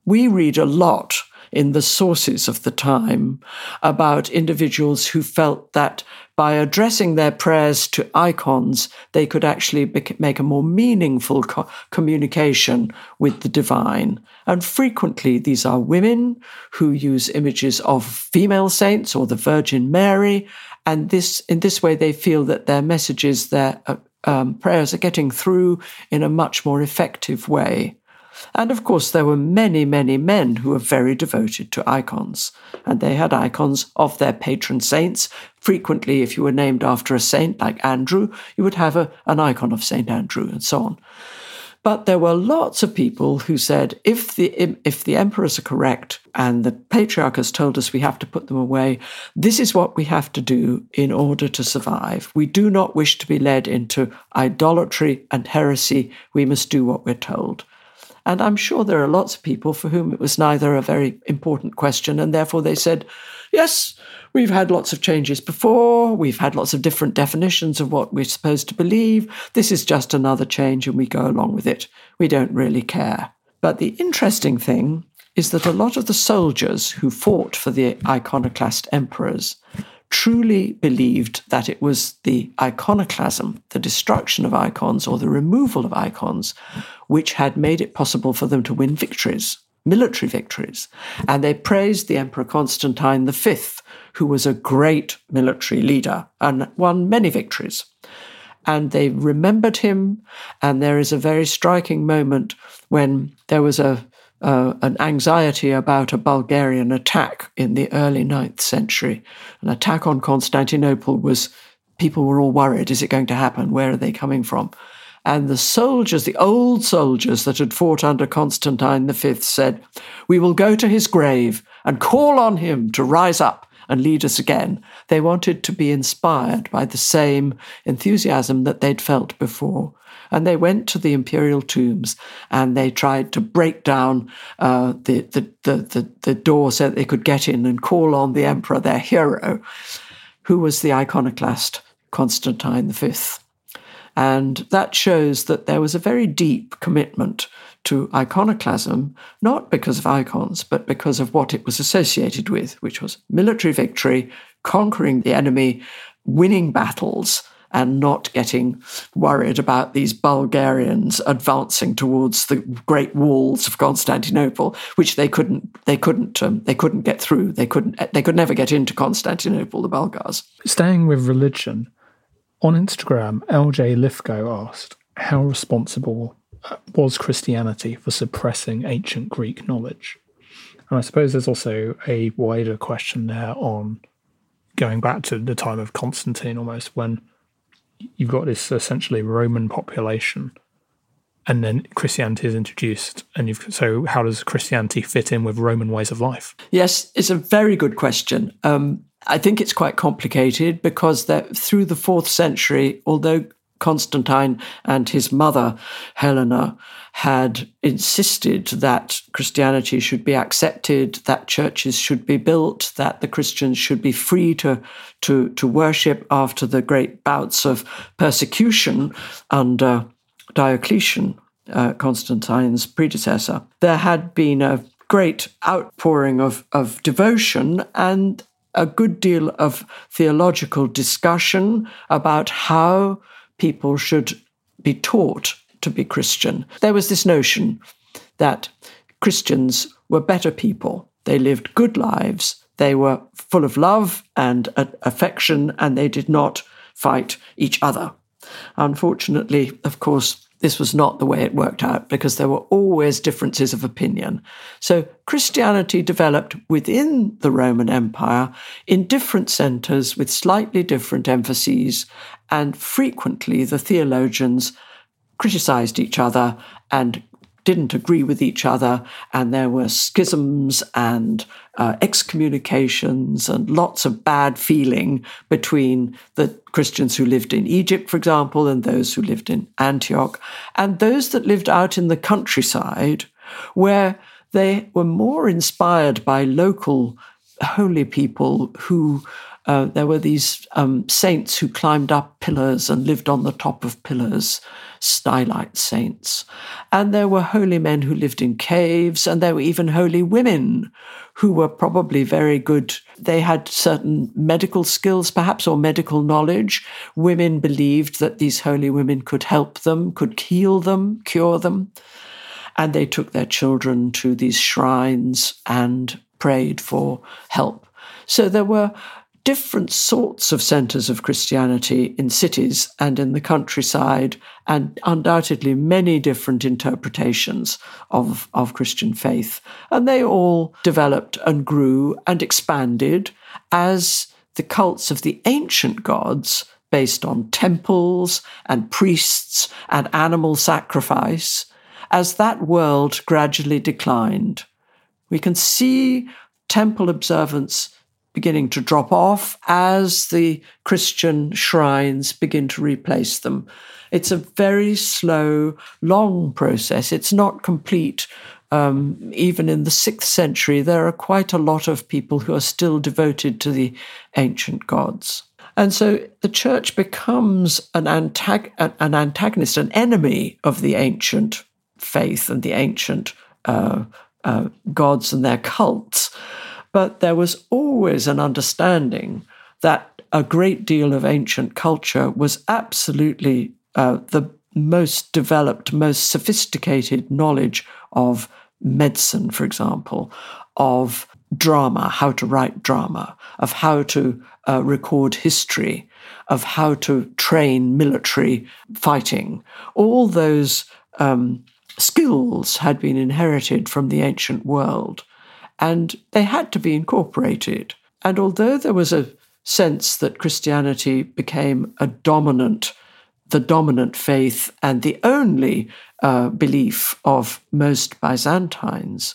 We read a lot in the sources of the time about individuals who felt that by addressing their prayers to icons, they could actually make a more meaningful co- communication with the divine. And frequently, these are women who use images of female saints or the Virgin Mary, and this in this way they feel that their messages, their uh, um, prayers are getting through in a much more effective way. And of course, there were many, many men who were very devoted to icons, and they had icons of their patron saints. Frequently, if you were named after a saint like Andrew, you would have a, an icon of Saint Andrew and so on. But there were lots of people who said, if the if the emperors are correct and the patriarch has told us we have to put them away, this is what we have to do in order to survive. We do not wish to be led into idolatry and heresy. We must do what we're told. And I'm sure there are lots of people for whom it was neither a very important question, and therefore they said, yes, we've had lots of changes before, we've had lots of different definitions of what we're supposed to believe, this is just another change and we go along with it. We don't really care. But the interesting thing is that a lot of the soldiers who fought for the iconoclast emperors truly believed that it was the iconoclasm, the destruction of icons or the removal of icons, which had made it possible for them to win victories, military victories. And they praised the Emperor Constantine the Fifth, who was a great military leader and won many victories. And they remembered him, and there is a very striking moment when there was a Uh, an anxiety about a Bulgarian attack in the early ninth century. An attack on Constantinople was, people were all worried, is it going to happen? Where are they coming from? And the soldiers, the old soldiers that had fought under Constantine the Fifth said, we will go to his grave and call on him to rise up and lead us again. They wanted to be inspired by the same enthusiasm that they'd felt before. And they went to the imperial tombs and they tried to break down uh, the, the, the, the, the door so that they could get in and call on the emperor, their hero, who was the iconoclast Constantine the Fifth. And that shows that there was a very deep commitment to iconoclasm, not because of icons, but because of what it was associated with, which was military victory, conquering the enemy, winning battles, and not getting worried about these Bulgarians advancing towards the great walls of Constantinople, which they couldn't, they couldn't, um, they couldn't get through. They couldn't, they could never get into Constantinople, the Bulgars. Staying with religion, on Instagram, L J Lifko asked, "How responsible was Christianity for suppressing ancient Greek knowledge?" And I suppose there's also a wider question there on going back to the time of Constantine, almost when you've got this essentially Roman population, and then Christianity is introduced. And you've, so how does Christianity fit in with Roman ways of life? Yes, it's a very good question. Um, I think it's quite complicated because that through the fourth century, although Constantine and his mother, Helena, had insisted that Christianity should be accepted, that churches should be built, that the Christians should be free to, to, to worship after the great bouts of persecution under Diocletian, uh, Constantine's predecessor. There had been a great outpouring of, of devotion and a good deal of theological discussion about how people should be taught to be Christian. There was this notion that Christians were better people. They lived good lives. They were full of love and uh, affection, and they did not fight each other. Unfortunately, of course, this was not the way it worked out because there were always differences of opinion. So Christianity developed within the Roman Empire in different centers with slightly different emphases, and frequently the theologians criticized each other and didn't agree with each other, and there were schisms and uh, excommunications and lots of bad feeling between the Christians who lived in Egypt, for example, and those who lived in Antioch, and those that lived out in the countryside, where they were more inspired by local holy people who uh, there were these um, saints who climbed up pillars and lived on the top of pillars, stylite saints. And there were holy men who lived in caves, and there were even holy women who were probably very good. They had certain medical skills, perhaps, or medical knowledge. Women believed that these holy women could help them, could heal them, cure them. And they took their children to these shrines and prayed for help. So there were different sorts of centres of Christianity in cities and in the countryside, and undoubtedly many different interpretations of, of Christian faith. And they all developed and grew and expanded as the cults of the ancient gods, based on temples and priests and animal sacrifice, as that world gradually declined. We can see temple observance beginning to drop off as the Christian shrines begin to replace them. It's a very slow, long process. It's not complete. Um, even in the sixth century, there are quite a lot of people who are still devoted to the ancient gods. And so the church becomes an, antag- an antagonist, an enemy of the ancient faith and the ancient uh, uh, gods and their cults. But there was always an understanding that a great deal of ancient culture was absolutely uh, the most developed, most sophisticated knowledge of medicine, for example, of drama, how to write drama, of how to uh, record history, of how to train military fighting. All those um, skills had been inherited from the ancient world, and they had to be incorporated. And although there was a sense that Christianity became a dominant, the dominant faith and the only uh, belief of most Byzantines,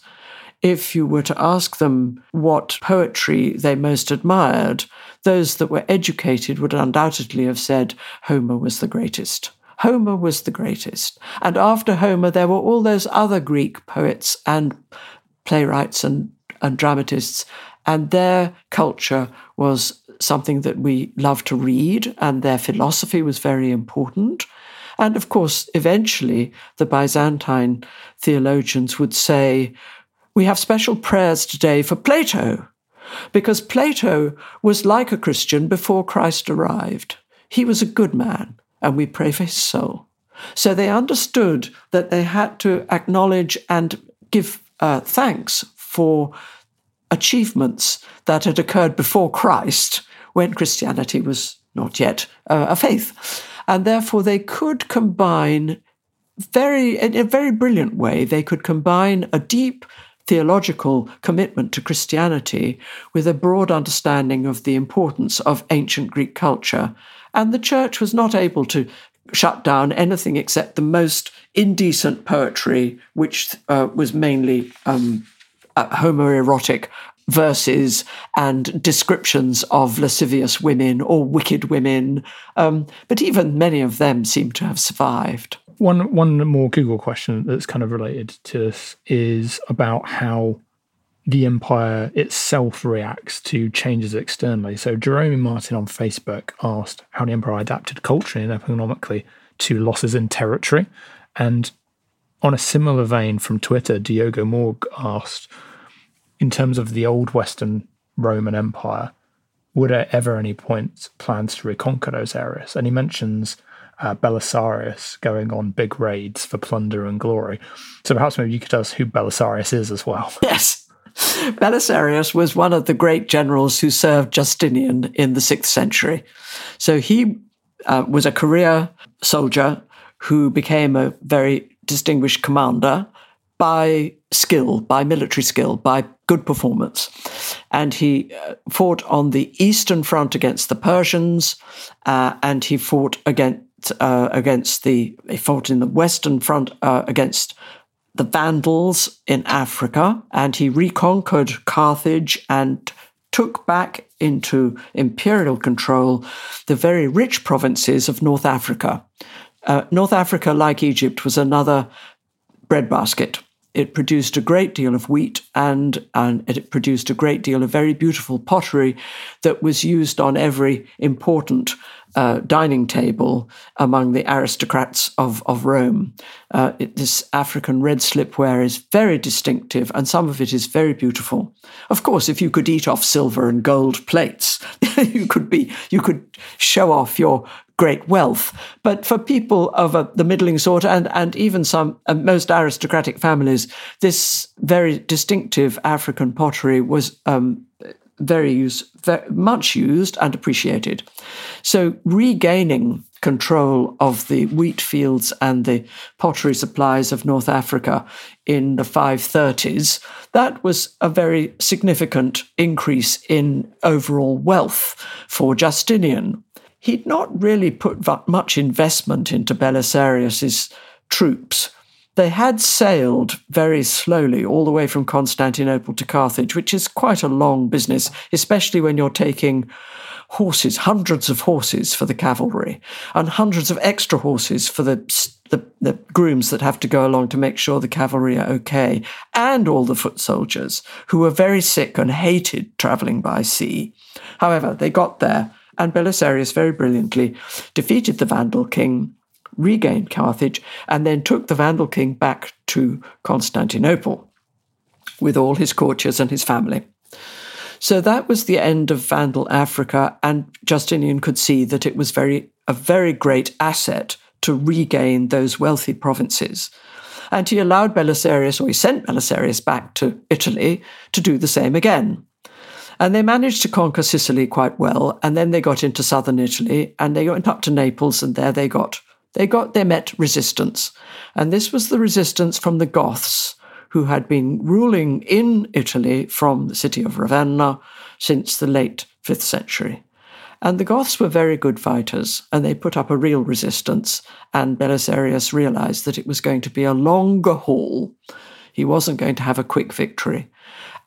if you were to ask them what poetry they most admired, those that were educated would undoubtedly have said Homer was the greatest. Homer was the greatest. And after Homer, there were all those other Greek poets and playwrights and, and dramatists, and their culture was something that we love to read, and their philosophy was very important. And of course, eventually, the Byzantine theologians would say, we have special prayers today for Plato, because Plato was like a Christian before Christ arrived. He was a good man, and we pray for his soul. So they understood that they had to acknowledge and give Uh, thanks for achievements that had occurred before Christ, when Christianity was not yet uh, a faith. And therefore they could combine, very in a very brilliant way, they could combine a deep theological commitment to Christianity with a broad understanding of the importance of ancient Greek culture. And the church was not able to shut down anything except the most indecent poetry, which uh, was mainly um, uh, homoerotic verses and descriptions of lascivious women or wicked women, um, but even many of them seem to have survived. One one more Google question that's kind of related to this is about how the empire itself reacts to changes externally. So Jeremy Martin on Facebook asked how the empire adapted culturally and economically to losses in territory. And on a similar vein from Twitter, Diogo Morg asked, in terms of the old Western Roman Empire, were there ever any point plans to reconquer those areas? And he mentions Uh, Belisarius going on big raids for plunder and glory. So perhaps maybe you could tell us who Belisarius is as well. Yes. Belisarius was one of the great generals who served Justinian in the sixth century. So he uh, was a career soldier who became a very distinguished commander by skill, by military skill, by good performance. And he uh, fought on the eastern front against the Persians, uh, and he fought against Uh, against the, they fought in the Western Front uh, against the Vandals in Africa, and he reconquered Carthage and took back into imperial control the very rich provinces of North Africa. Uh, North Africa, like Egypt, was another breadbasket. It produced a great deal of wheat, and, and it produced a great deal of very beautiful pottery that was used on every important Uh, dining table among the aristocrats of, of Rome. Uh, it, this African red slipware is very distinctive, and some of it is very beautiful. Of course, if you could eat off silver and gold plates, you could be you could show off your great wealth. But for people of a, the middling sort, and and even some uh, most aristocratic families, this very distinctive African pottery was Um, Very, use, very much used and appreciated. So regaining control of the wheat fields and the pottery supplies of North Africa in the five thirties, that was a very significant increase in overall wealth for Justinian. He'd not really put much investment into Belisarius's troops. They had sailed very slowly all the way from Constantinople to Carthage, which is quite a long business, especially when you're taking horses, hundreds of horses for the cavalry and hundreds of extra horses for the, the, the grooms that have to go along to make sure the cavalry are okay, and all the foot soldiers who were very sick and hated travelling by sea. However, they got there, and Belisarius very brilliantly defeated the Vandal king, regained Carthage, and then took the Vandal king back to Constantinople with all his courtiers and his family. So that was the end of Vandal Africa, and Justinian could see that it was very a very great asset to regain those wealthy provinces. And he allowed Belisarius, or he sent Belisarius back to Italy to do the same again. And they managed to conquer Sicily quite well, and then they got into southern Italy, and they went up to Naples, and there they got They got, they met resistance. And this was the resistance from the Goths, who had been ruling in Italy from the city of Ravenna since the late fifth century. And the Goths were very good fighters, and they put up a real resistance. And Belisarius realized that it was going to be a longer haul. He wasn't going to have a quick victory.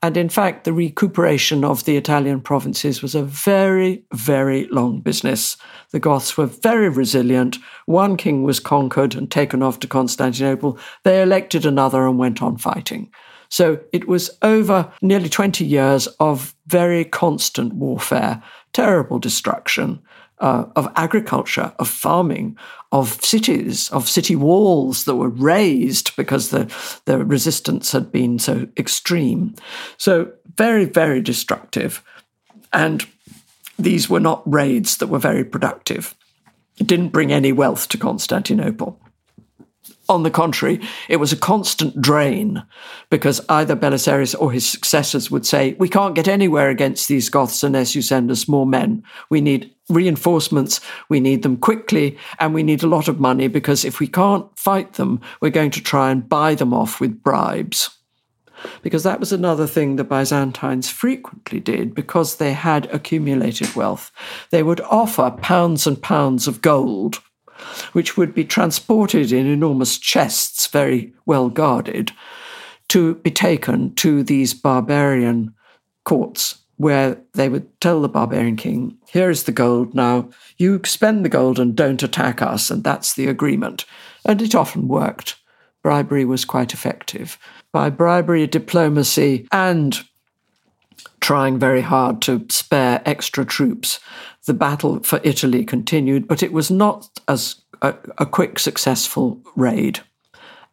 And in fact, the recuperation of the Italian provinces was a very, very long business. The Goths were very resilient. One king was conquered and taken off to Constantinople. They elected another and went on fighting. So it was over nearly twenty years of very constant warfare, terrible destruction uh, of agriculture, of farming, of cities, of city walls that were razed because the, the resistance had been so extreme. So very, very destructive. And these were not raids that were very productive. It didn't bring any wealth to Constantinople. On the contrary, it was a constant drain, because either Belisarius or his successors would say, we can't get anywhere against these Goths unless you send us more men. We need reinforcements, we need them quickly, and we need a lot of money, because if we can't fight them, we're going to try and buy them off with bribes. Because that was another thing the Byzantines frequently did, because they had accumulated wealth. They would offer pounds and pounds of gold, which would be transported in enormous chests, very well guarded, to be taken to these barbarian courts where they would tell the barbarian king, here is the gold, now you spend the gold and don't attack us, and that's the agreement. And it often worked. Bribery was quite effective. By bribery, diplomacy, and trying very hard to spare extra troops, the battle for Italy continued, but it was not as a, a quick, successful raid.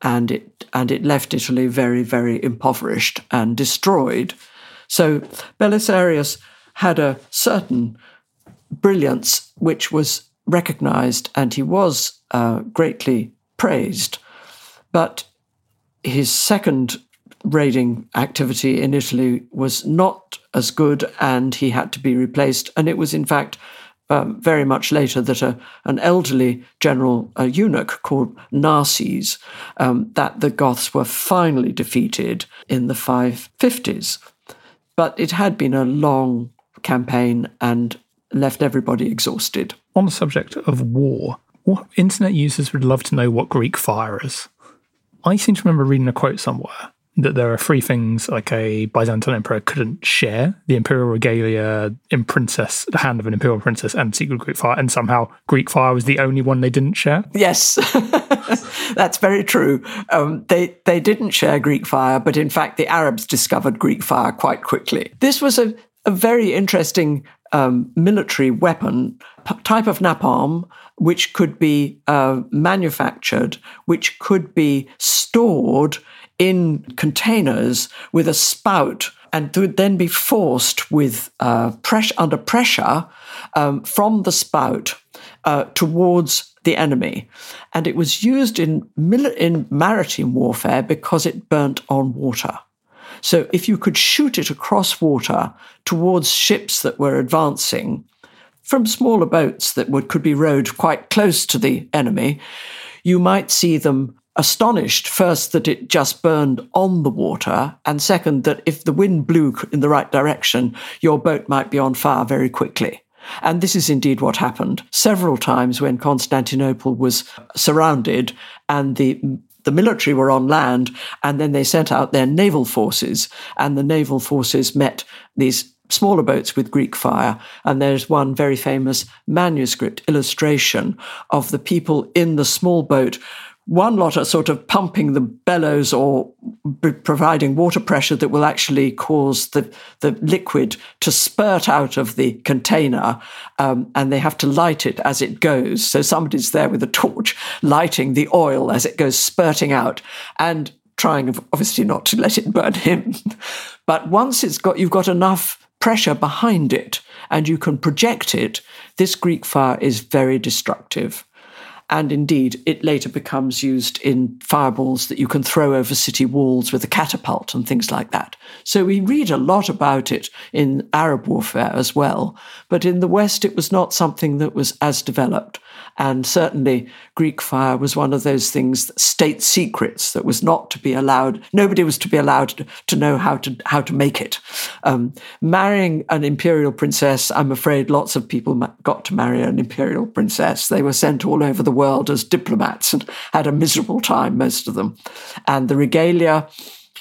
And it and it left Italy very, very impoverished and destroyed. So Belisarius had a certain brilliance which was recognized, and he was uh, greatly praised. But his second raiding activity in Italy was not as good, and he had to be replaced. And it was, in fact, um, very much later that a, an elderly general, a eunuch called Narses, um, that the Goths were finally defeated in the five fifties. But it had been a long campaign and left everybody exhausted. On the subject of war, what internet users would love to know what Greek fire is. I seem to remember reading a quote somewhere that there are three things like a Byzantine emperor couldn't share: the imperial regalia, in princess, the hand of an imperial princess, and secret Greek fire. And somehow Greek fire was the only one they didn't share. Yes, that's very true. Um, they they didn't share Greek fire, but in fact the Arabs discovered Greek fire quite quickly. This was a, a very interesting um, military weapon, p- type of napalm, which could be uh, manufactured, which could be stored in containers with a spout, and would then be forced with uh, pressure under pressure um, from the spout uh, towards the enemy. And it was used in mil- in maritime warfare because it burnt on water. So if you could shoot it across water towards ships that were advancing from smaller boats that would could be rowed quite close to the enemy, you might see them astonished, first, that it just burned on the water, and second, that if the wind blew in the right direction, your boat might be on fire very quickly. And this is indeed what happened several times when Constantinople was surrounded and the the military were on land, and then they sent out their naval forces, and the naval forces met these smaller boats with Greek fire. And there's one very famous manuscript illustration of the people in the small boat. One lot are sort of pumping the bellows or b- providing water pressure that will actually cause the, the liquid to spurt out of the container, um, and they have to light it as it goes. So somebody's there with a torch lighting the oil as it goes spurting out and trying, obviously, not to let it burn him. But once it's got, you've got enough pressure behind it and you can project it, this Greek fire is very destructive. And indeed, it later becomes used in fireballs that you can throw over city walls with a catapult and things like that. So we read a lot about it in Arab warfare as well. But in the West, it was not something that was as developed. And certainly, Greek fire was one of those things, state secrets, that was not to be allowed. Nobody was to be allowed to, to know how to how to make it. Um, marrying an imperial princess, I'm afraid lots of people got to marry an imperial princess. They were sent all over the world as diplomats and had a miserable time, most of them. And the regalia,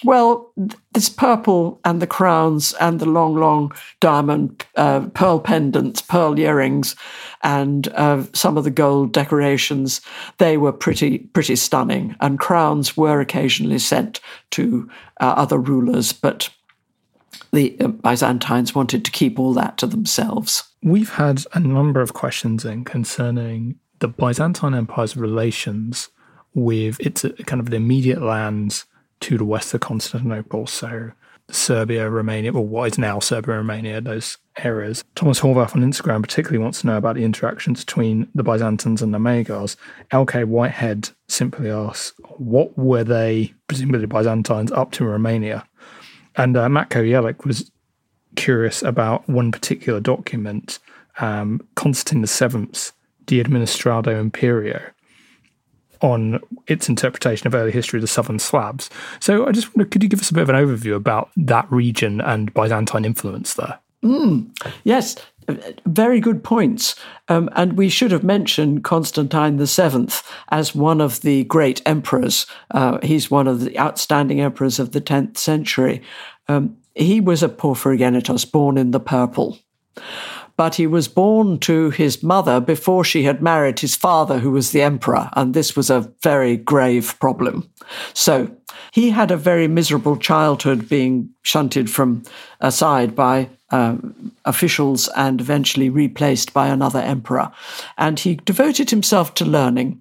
well, this purple and the crowns and the long, long diamond uh, pearl pendants, pearl earrings, and uh, some of the gold decorations, they were pretty, pretty stunning. And crowns were occasionally sent to uh, other rulers, but the Byzantines wanted to keep all that to themselves. We've had a number of questions in concerning the Byzantine Empire's relations with its kind of the immediate lands to the west of Constantinople, so Serbia, Romania, or what is now Serbia, Romania, those areas. Thomas Horvath on Instagram particularly wants to know about the interactions between the Byzantines and the Magyars. L K Whitehead simply asks, what were they, presumably the Byzantines, up to in Romania? And uh, Matko Jelic was curious about one particular document, um, Constantine the Seventh's De Administrado Imperio, on its interpretation of early history of the southern Slavs. So I just wonder, could you give us a bit of an overview about that region and Byzantine influence there? Mm, yes, very good points. Um, and we should have mentioned Constantine the Seventh as one of the great emperors. Uh, he's one of the outstanding emperors of the tenth century. Um, He was a Porphyrogenitus, born in the purple. But he was born to his mother before she had married his father, who was the emperor, and this was a very grave problem. So he had a very miserable childhood, being shunted from aside by um, officials and eventually replaced by another emperor. And he devoted himself to learning.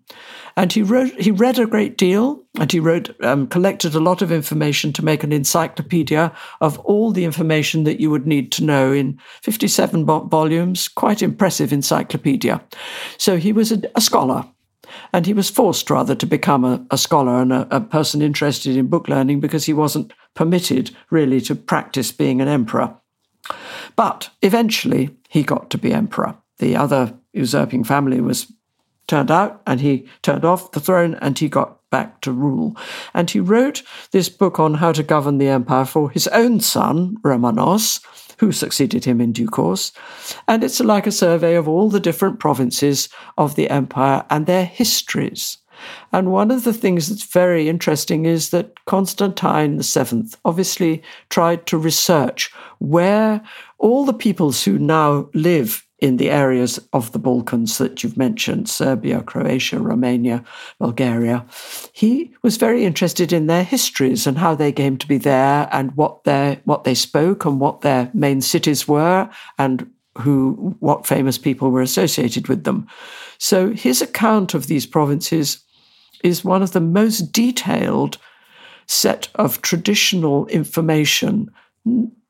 And he wrote, he read a great deal, and he wrote, um, collected a lot of information to make an encyclopedia of all the information that you would need to know in fifty-seven bo- volumes, quite impressive encyclopedia. So he was a, a scholar, and he was forced rather to become a, a scholar and a, a person interested in book learning because he wasn't permitted really to practice being an emperor. But eventually he got to be emperor. The other usurping family was turned out, and he turned off the throne, and he got back to rule. And he wrote this book on how to govern the empire for his own son, Romanos, who succeeded him in due course. And it's like a survey of all the different provinces of the empire and their histories. And one of the things that's very interesting is that Constantine the Seventh obviously tried to research where all the peoples who now live in the areas of the Balkans that you've mentioned, Serbia, Croatia, Romania, Bulgaria. He was very interested in their histories and how they came to be there and what their what they spoke and what their main cities were and who what famous people were associated with them. So his account of these provinces is one of the most detailed set of traditional information,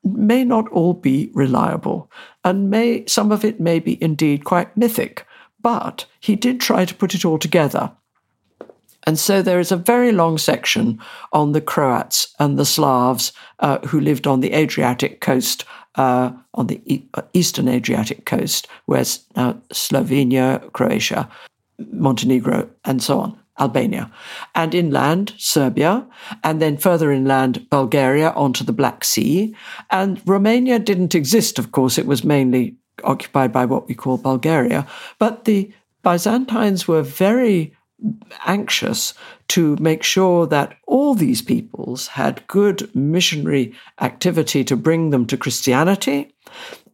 may not all be reliable, and may some of it may be indeed quite mythic, but he did try to put it all together. And so there is a very long section on the Croats and the Slavs uh, who lived on the Adriatic coast, uh, on the e- eastern Adriatic coast, where's now Slovenia, Croatia, Montenegro, and so on. Albania, and inland, Serbia, and then further inland, Bulgaria, onto the Black Sea. And Romania didn't exist, of course. It was mainly occupied by what we call Bulgaria. But the Byzantines were very anxious to make sure that all these peoples had good missionary activity to bring them to Christianity.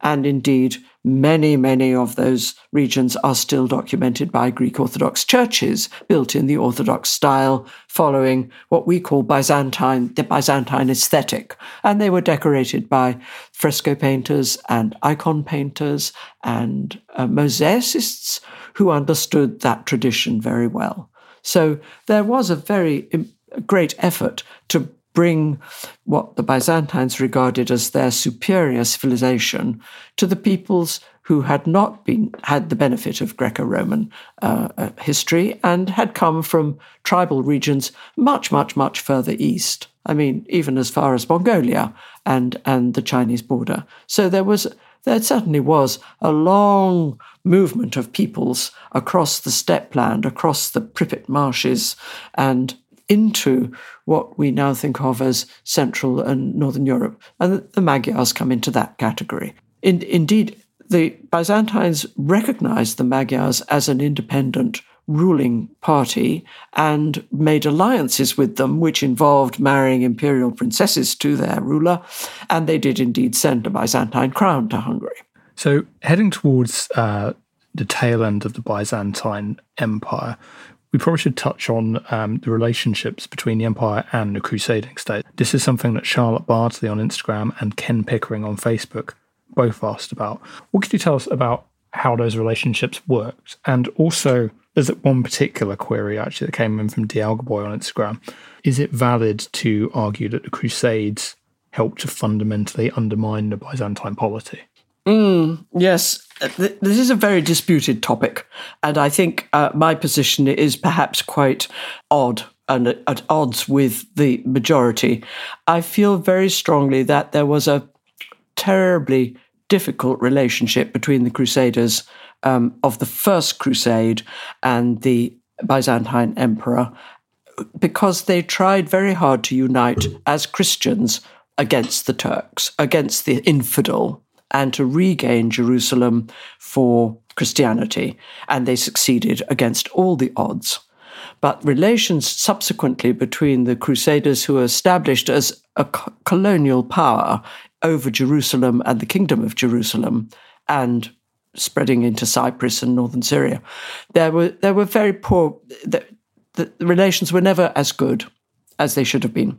And indeed, many, many of those regions are still documented by Greek Orthodox churches built in the Orthodox style, following what we call Byzantine, the Byzantine aesthetic. And they were decorated by fresco painters and icon painters and uh, mosaicists who understood that tradition very well. So there was a very um, great effort to bring what the Byzantines regarded as their superior civilization to the peoples who had not been had the benefit of Greco-Roman uh, uh, history and had come from tribal regions much, much, much further east. I mean, even as far as Mongolia and, and the Chinese border. So there was there certainly was a long movement of peoples across the steppe land, across the Pripyat marshes, and into what we now think of as Central and Northern Europe. And the Magyars come into that category. In, indeed, the Byzantines recognized the Magyars as an independent ruling party and made alliances with them, which involved marrying imperial princesses to their ruler. And they did indeed send a Byzantine crown to Hungary. So heading towards uh, the tail end of the Byzantine Empire, we probably should touch on um, the relationships between the empire and the crusading state. This is something that Charlotte Bardsley on Instagram and Ken Pickering on Facebook both asked about. What could you tell us about how those relationships worked? And also, there's one particular query actually that came in from D'Algaboy on Instagram. Is it valid to argue that the Crusades helped to fundamentally undermine the Byzantine polity? Mm, yes, this is a very disputed topic, and I think uh, my position is perhaps quite odd and at odds with the majority. I feel very strongly that there was a terribly difficult relationship between the Crusaders um, of the First Crusade and the Byzantine Emperor, because they tried very hard to unite as Christians against the Turks, against the infidel, and to regain Jerusalem for Christianity. And they succeeded against all the odds. But relations subsequently between the Crusaders, who were established as a co- colonial power over Jerusalem and the Kingdom of Jerusalem, and spreading into Cyprus and northern Syria, there were there were very poor. The, the relations were never as good as they should have been.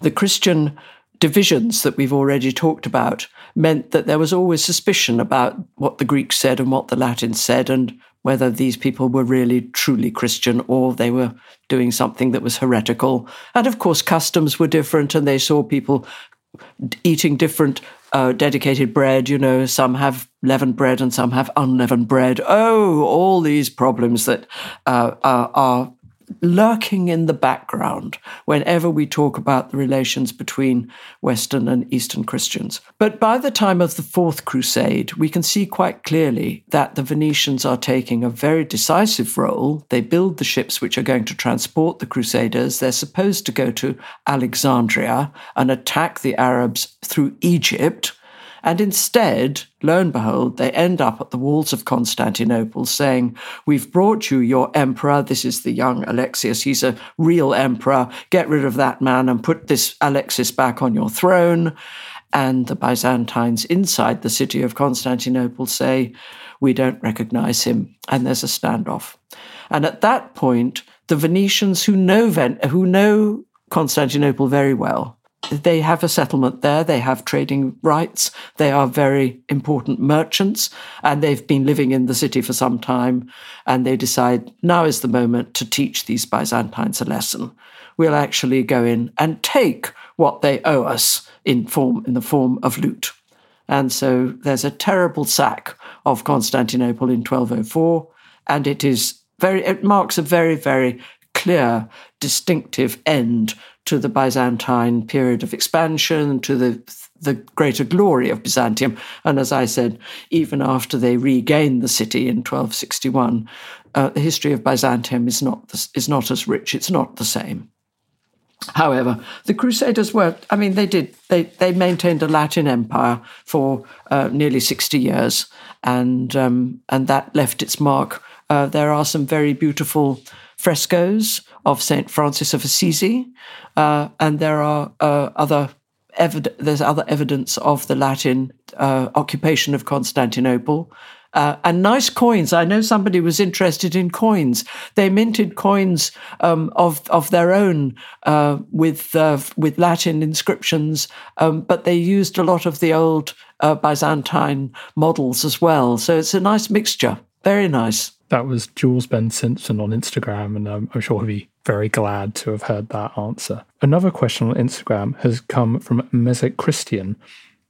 The Christian divisions that we've already talked about meant that there was always suspicion about what the Greeks said and what the Latins said, and whether these people were really truly Christian or they were doing something that was heretical. And of course, customs were different, and they saw people eating different uh, dedicated bread. You know, some have leavened bread and some have unleavened bread. Oh, all these problems that uh, are, are lurking in the background whenever we talk about the relations between Western and Eastern Christians. But by the time of the Fourth Crusade, we can see quite clearly that the Venetians are taking a very decisive role. They build the ships which are going to transport the Crusaders. They're supposed to go to Alexandria and attack the Arabs through Egypt. And instead, lo and behold, they end up at the walls of Constantinople saying, we've brought you your emperor. This is the young Alexius. He's a real emperor. Get rid of that man and put this Alexis back on your throne. And the Byzantines inside the city of Constantinople say, we don't recognize him. And there's a standoff. And at that point, the Venetians who know, Ven- who know Constantinople very well, they have a settlement there, they have trading rights, they are very important merchants, and they've been living in the city for some time, and they decide now is the moment to teach these Byzantines a lesson. We'll actually go in and take what they owe us in form in the form of loot. And so there's a terrible sack of Constantinople in twelve oh four, and it is very it marks a very, very clear, distinctive end to the Byzantine period of expansion, to the the greater glory of Byzantium. And as I said, even after they regained the city in twelve sixty-one, uh, the history of Byzantium is not the, is not as rich. It's not the same. However, the Crusaders were, I mean, they did, they, they maintained a Latin empire for uh, nearly sixty years, and um, and that left its mark. Uh, there are some very beautiful frescoes of Saint Francis of Assisi, uh, and there are uh, other evid- there's other evidence of the Latin uh, occupation of Constantinople, uh, and nice coins. I know somebody was interested in coins. They minted coins um, of of their own uh, with uh, with Latin inscriptions, um, but they used a lot of the old uh, Byzantine models as well. So it's a nice mixture. Very nice. That was Jules Ben Simpson on Instagram, and um, I'm sure he'll be very glad to have heard that answer. Another question on Instagram has come from Mesek Christian,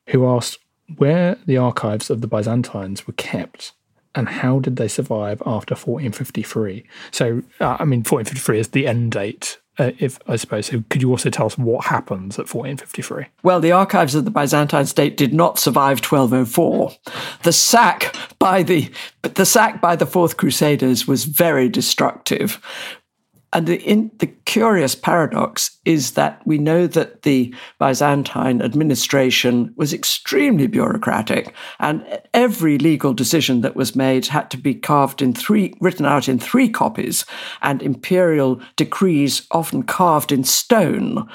who asked where the archives of the Byzantines were kept and how did they survive after fourteen fifty-three. So, uh, I mean, fourteen fifty-three is the end date, uh, if I suppose. So could you also tell us what happens at fourteen fifty-three? Well, the archives of the Byzantine state did not survive twelve oh four. The sack by the but the sack by the Fourth Crusaders was very destructive. And the, in, the curious paradox is that we know that the Byzantine administration was extremely bureaucratic, and every legal decision that was made had to be carved in three, written out in three copies, and imperial decrees often carved in stone.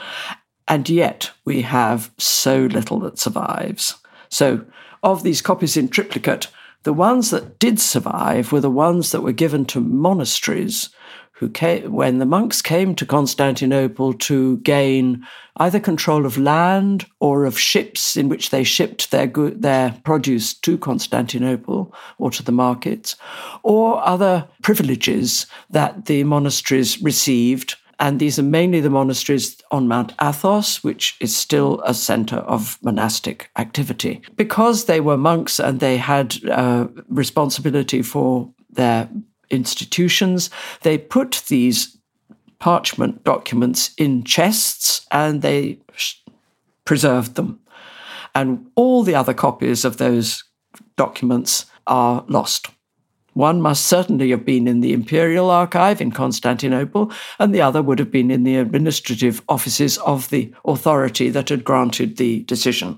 And yet we have so little that survives. So of these copies in triplicate, the ones that did survive were the ones that were given to monasteries who came, when the monks came to Constantinople to gain either control of land or of ships in which they shipped their good, their produce to Constantinople or to the markets, or other privileges that the monasteries received. And these are mainly the monasteries on Mount Athos, which is still a center of monastic activity. Because they were monks and they had uh, responsibility for their institutions, they put these parchment documents in chests and they preserved them. And all the other copies of those documents are lost. One must certainly have been in the imperial archive in Constantinople, and the other would have been in the administrative offices of the authority that had granted the decision.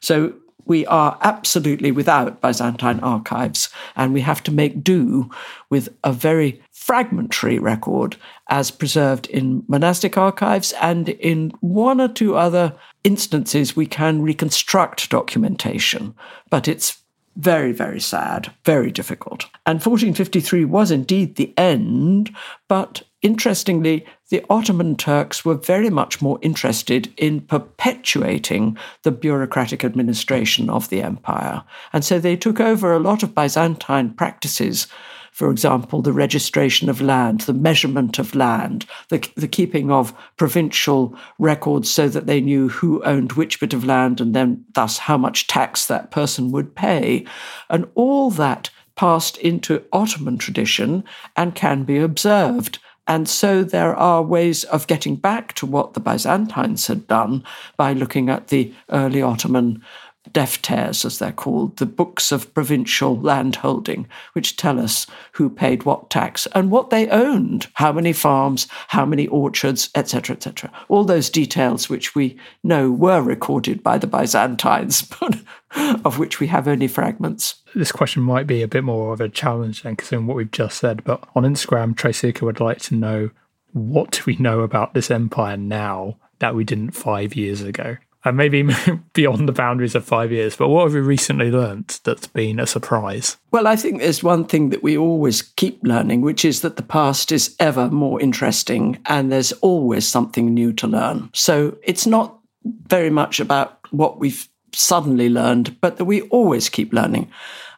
So we are absolutely without Byzantine archives, and we have to make do with a very fragmentary record as preserved in monastic archives, and in one or two other instances we can reconstruct documentation, but it's very, very sad, very difficult. And fourteen fifty-three was indeed the end, but interestingly, the Ottoman Turks were very much more interested in perpetuating the bureaucratic administration of the empire. And so they took over a lot of Byzantine practices, for example, the registration of land, the measurement of land, the, the keeping of provincial records so that they knew who owned which bit of land and then thus how much tax that person would pay. And all that passed into Ottoman tradition and can be observed. And so there are ways of getting back to what the Byzantines had done by looking at the early Ottoman defteres, as they're called, the books of provincial landholding, which tell us who paid what tax and what they owned, how many farms, how many orchards, et cetera, et cetera. All those details which we know were recorded by the Byzantines, but of which we have only fragments. This question might be a bit more of a challenge than considering what we've just said, but on Instagram, Traceka would like to know, what do we know about this empire now that we didn't five years ago? And maybe beyond the boundaries of five years, but what have we recently learnt that's been a surprise? Well, I think there's one thing that we always keep learning, which is that the past is ever more interesting and there's always something new to learn. So it's not very much about what we've suddenly learned, but that we always keep learning.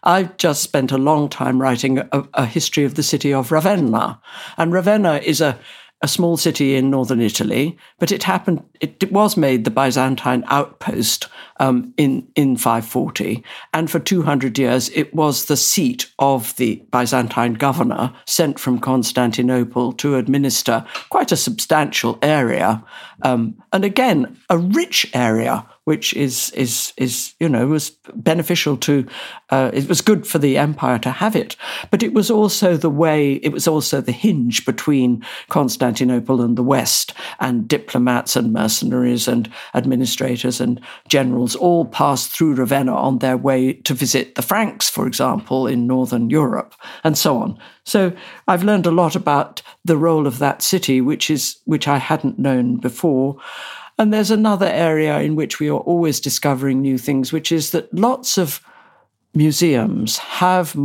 I've just spent a long time writing a, a history of the city of Ravenna, and Ravenna is a a small city in northern Italy, but it happened, it was made the Byzantine outpost um, in, in five forty. And for two hundred years, it was the seat of the Byzantine governor sent from Constantinople to administer quite a substantial area. Um, and again, a rich area, which is, is, is you know, was beneficial to, uh, it was good for the empire to have it. But it was also the way, it was also the hinge between Constantinople Constantinople and the West, and diplomats and mercenaries and administrators and generals all passed through Ravenna on their way to visit the Franks, for example, in northern Europe, and so on. So I've learned a lot about the role of that city, which is which I hadn't known before. And there's another area in which we are always discovering new things, which is that lots of museums have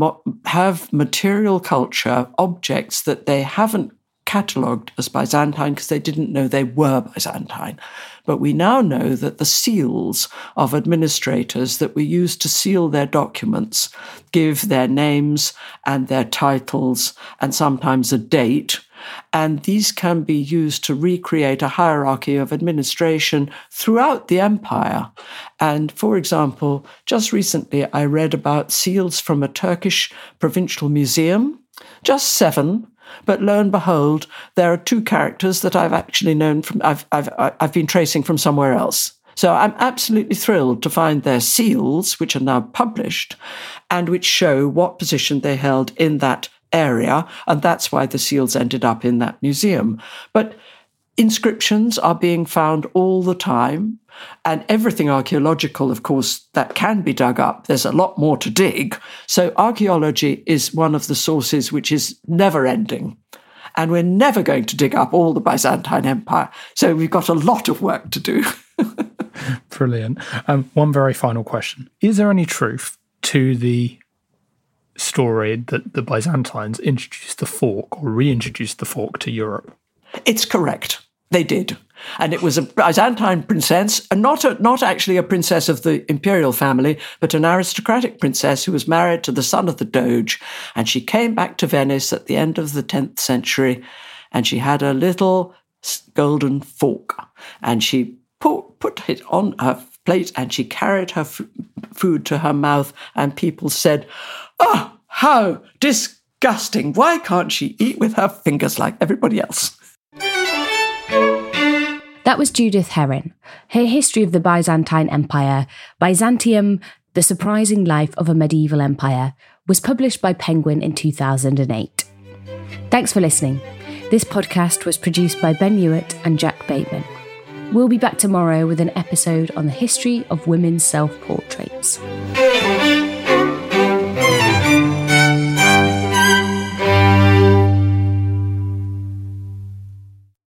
have material culture, objects that they haven't catalogued as Byzantine because they didn't know they were Byzantine. But we now know that the seals of administrators that were used to seal their documents give their names and their titles and sometimes a date. And these can be used to recreate a hierarchy of administration throughout the empire. And for example, just recently I read about seals from a Turkish provincial museum, just seven. But lo and behold, there are two characters that I've actually known from, I've, I've, I've been tracing from somewhere else. So I'm absolutely thrilled to find their seals, which are now published, and which show what position they held in that area. And that's why the seals ended up in that museum. But inscriptions are being found all the time. And everything archaeological, of course, that can be dug up. There's a lot more to dig. So archaeology is one of the sources which is never ending. And we're never going to dig up all the Byzantine Empire. So we've got a lot of work to do. Brilliant. Um, one very final question. Is there any truth to the story that the Byzantines introduced the fork or reintroduced the fork to Europe? It's correct. They did. And it was a Byzantine princess, and not a, not actually a princess of the imperial family, but an aristocratic princess who was married to the son of the Doge. And she came back to Venice at the end of the tenth century, and she had a little golden fork. And she put, put it on her plate, and she carried her f- food to her mouth, and people said, "Oh, how disgusting! Why can't she eat with her fingers like everybody else?" That was Judith Herrin. Her history of the Byzantine Empire, Byzantium, The Surprising Life of a Medieval Empire, was published by Penguin in two thousand eight. Thanks for listening. This podcast was produced by Ben Hewitt and Jack Bateman. We'll be back tomorrow with an episode on the history of women's self-portraits.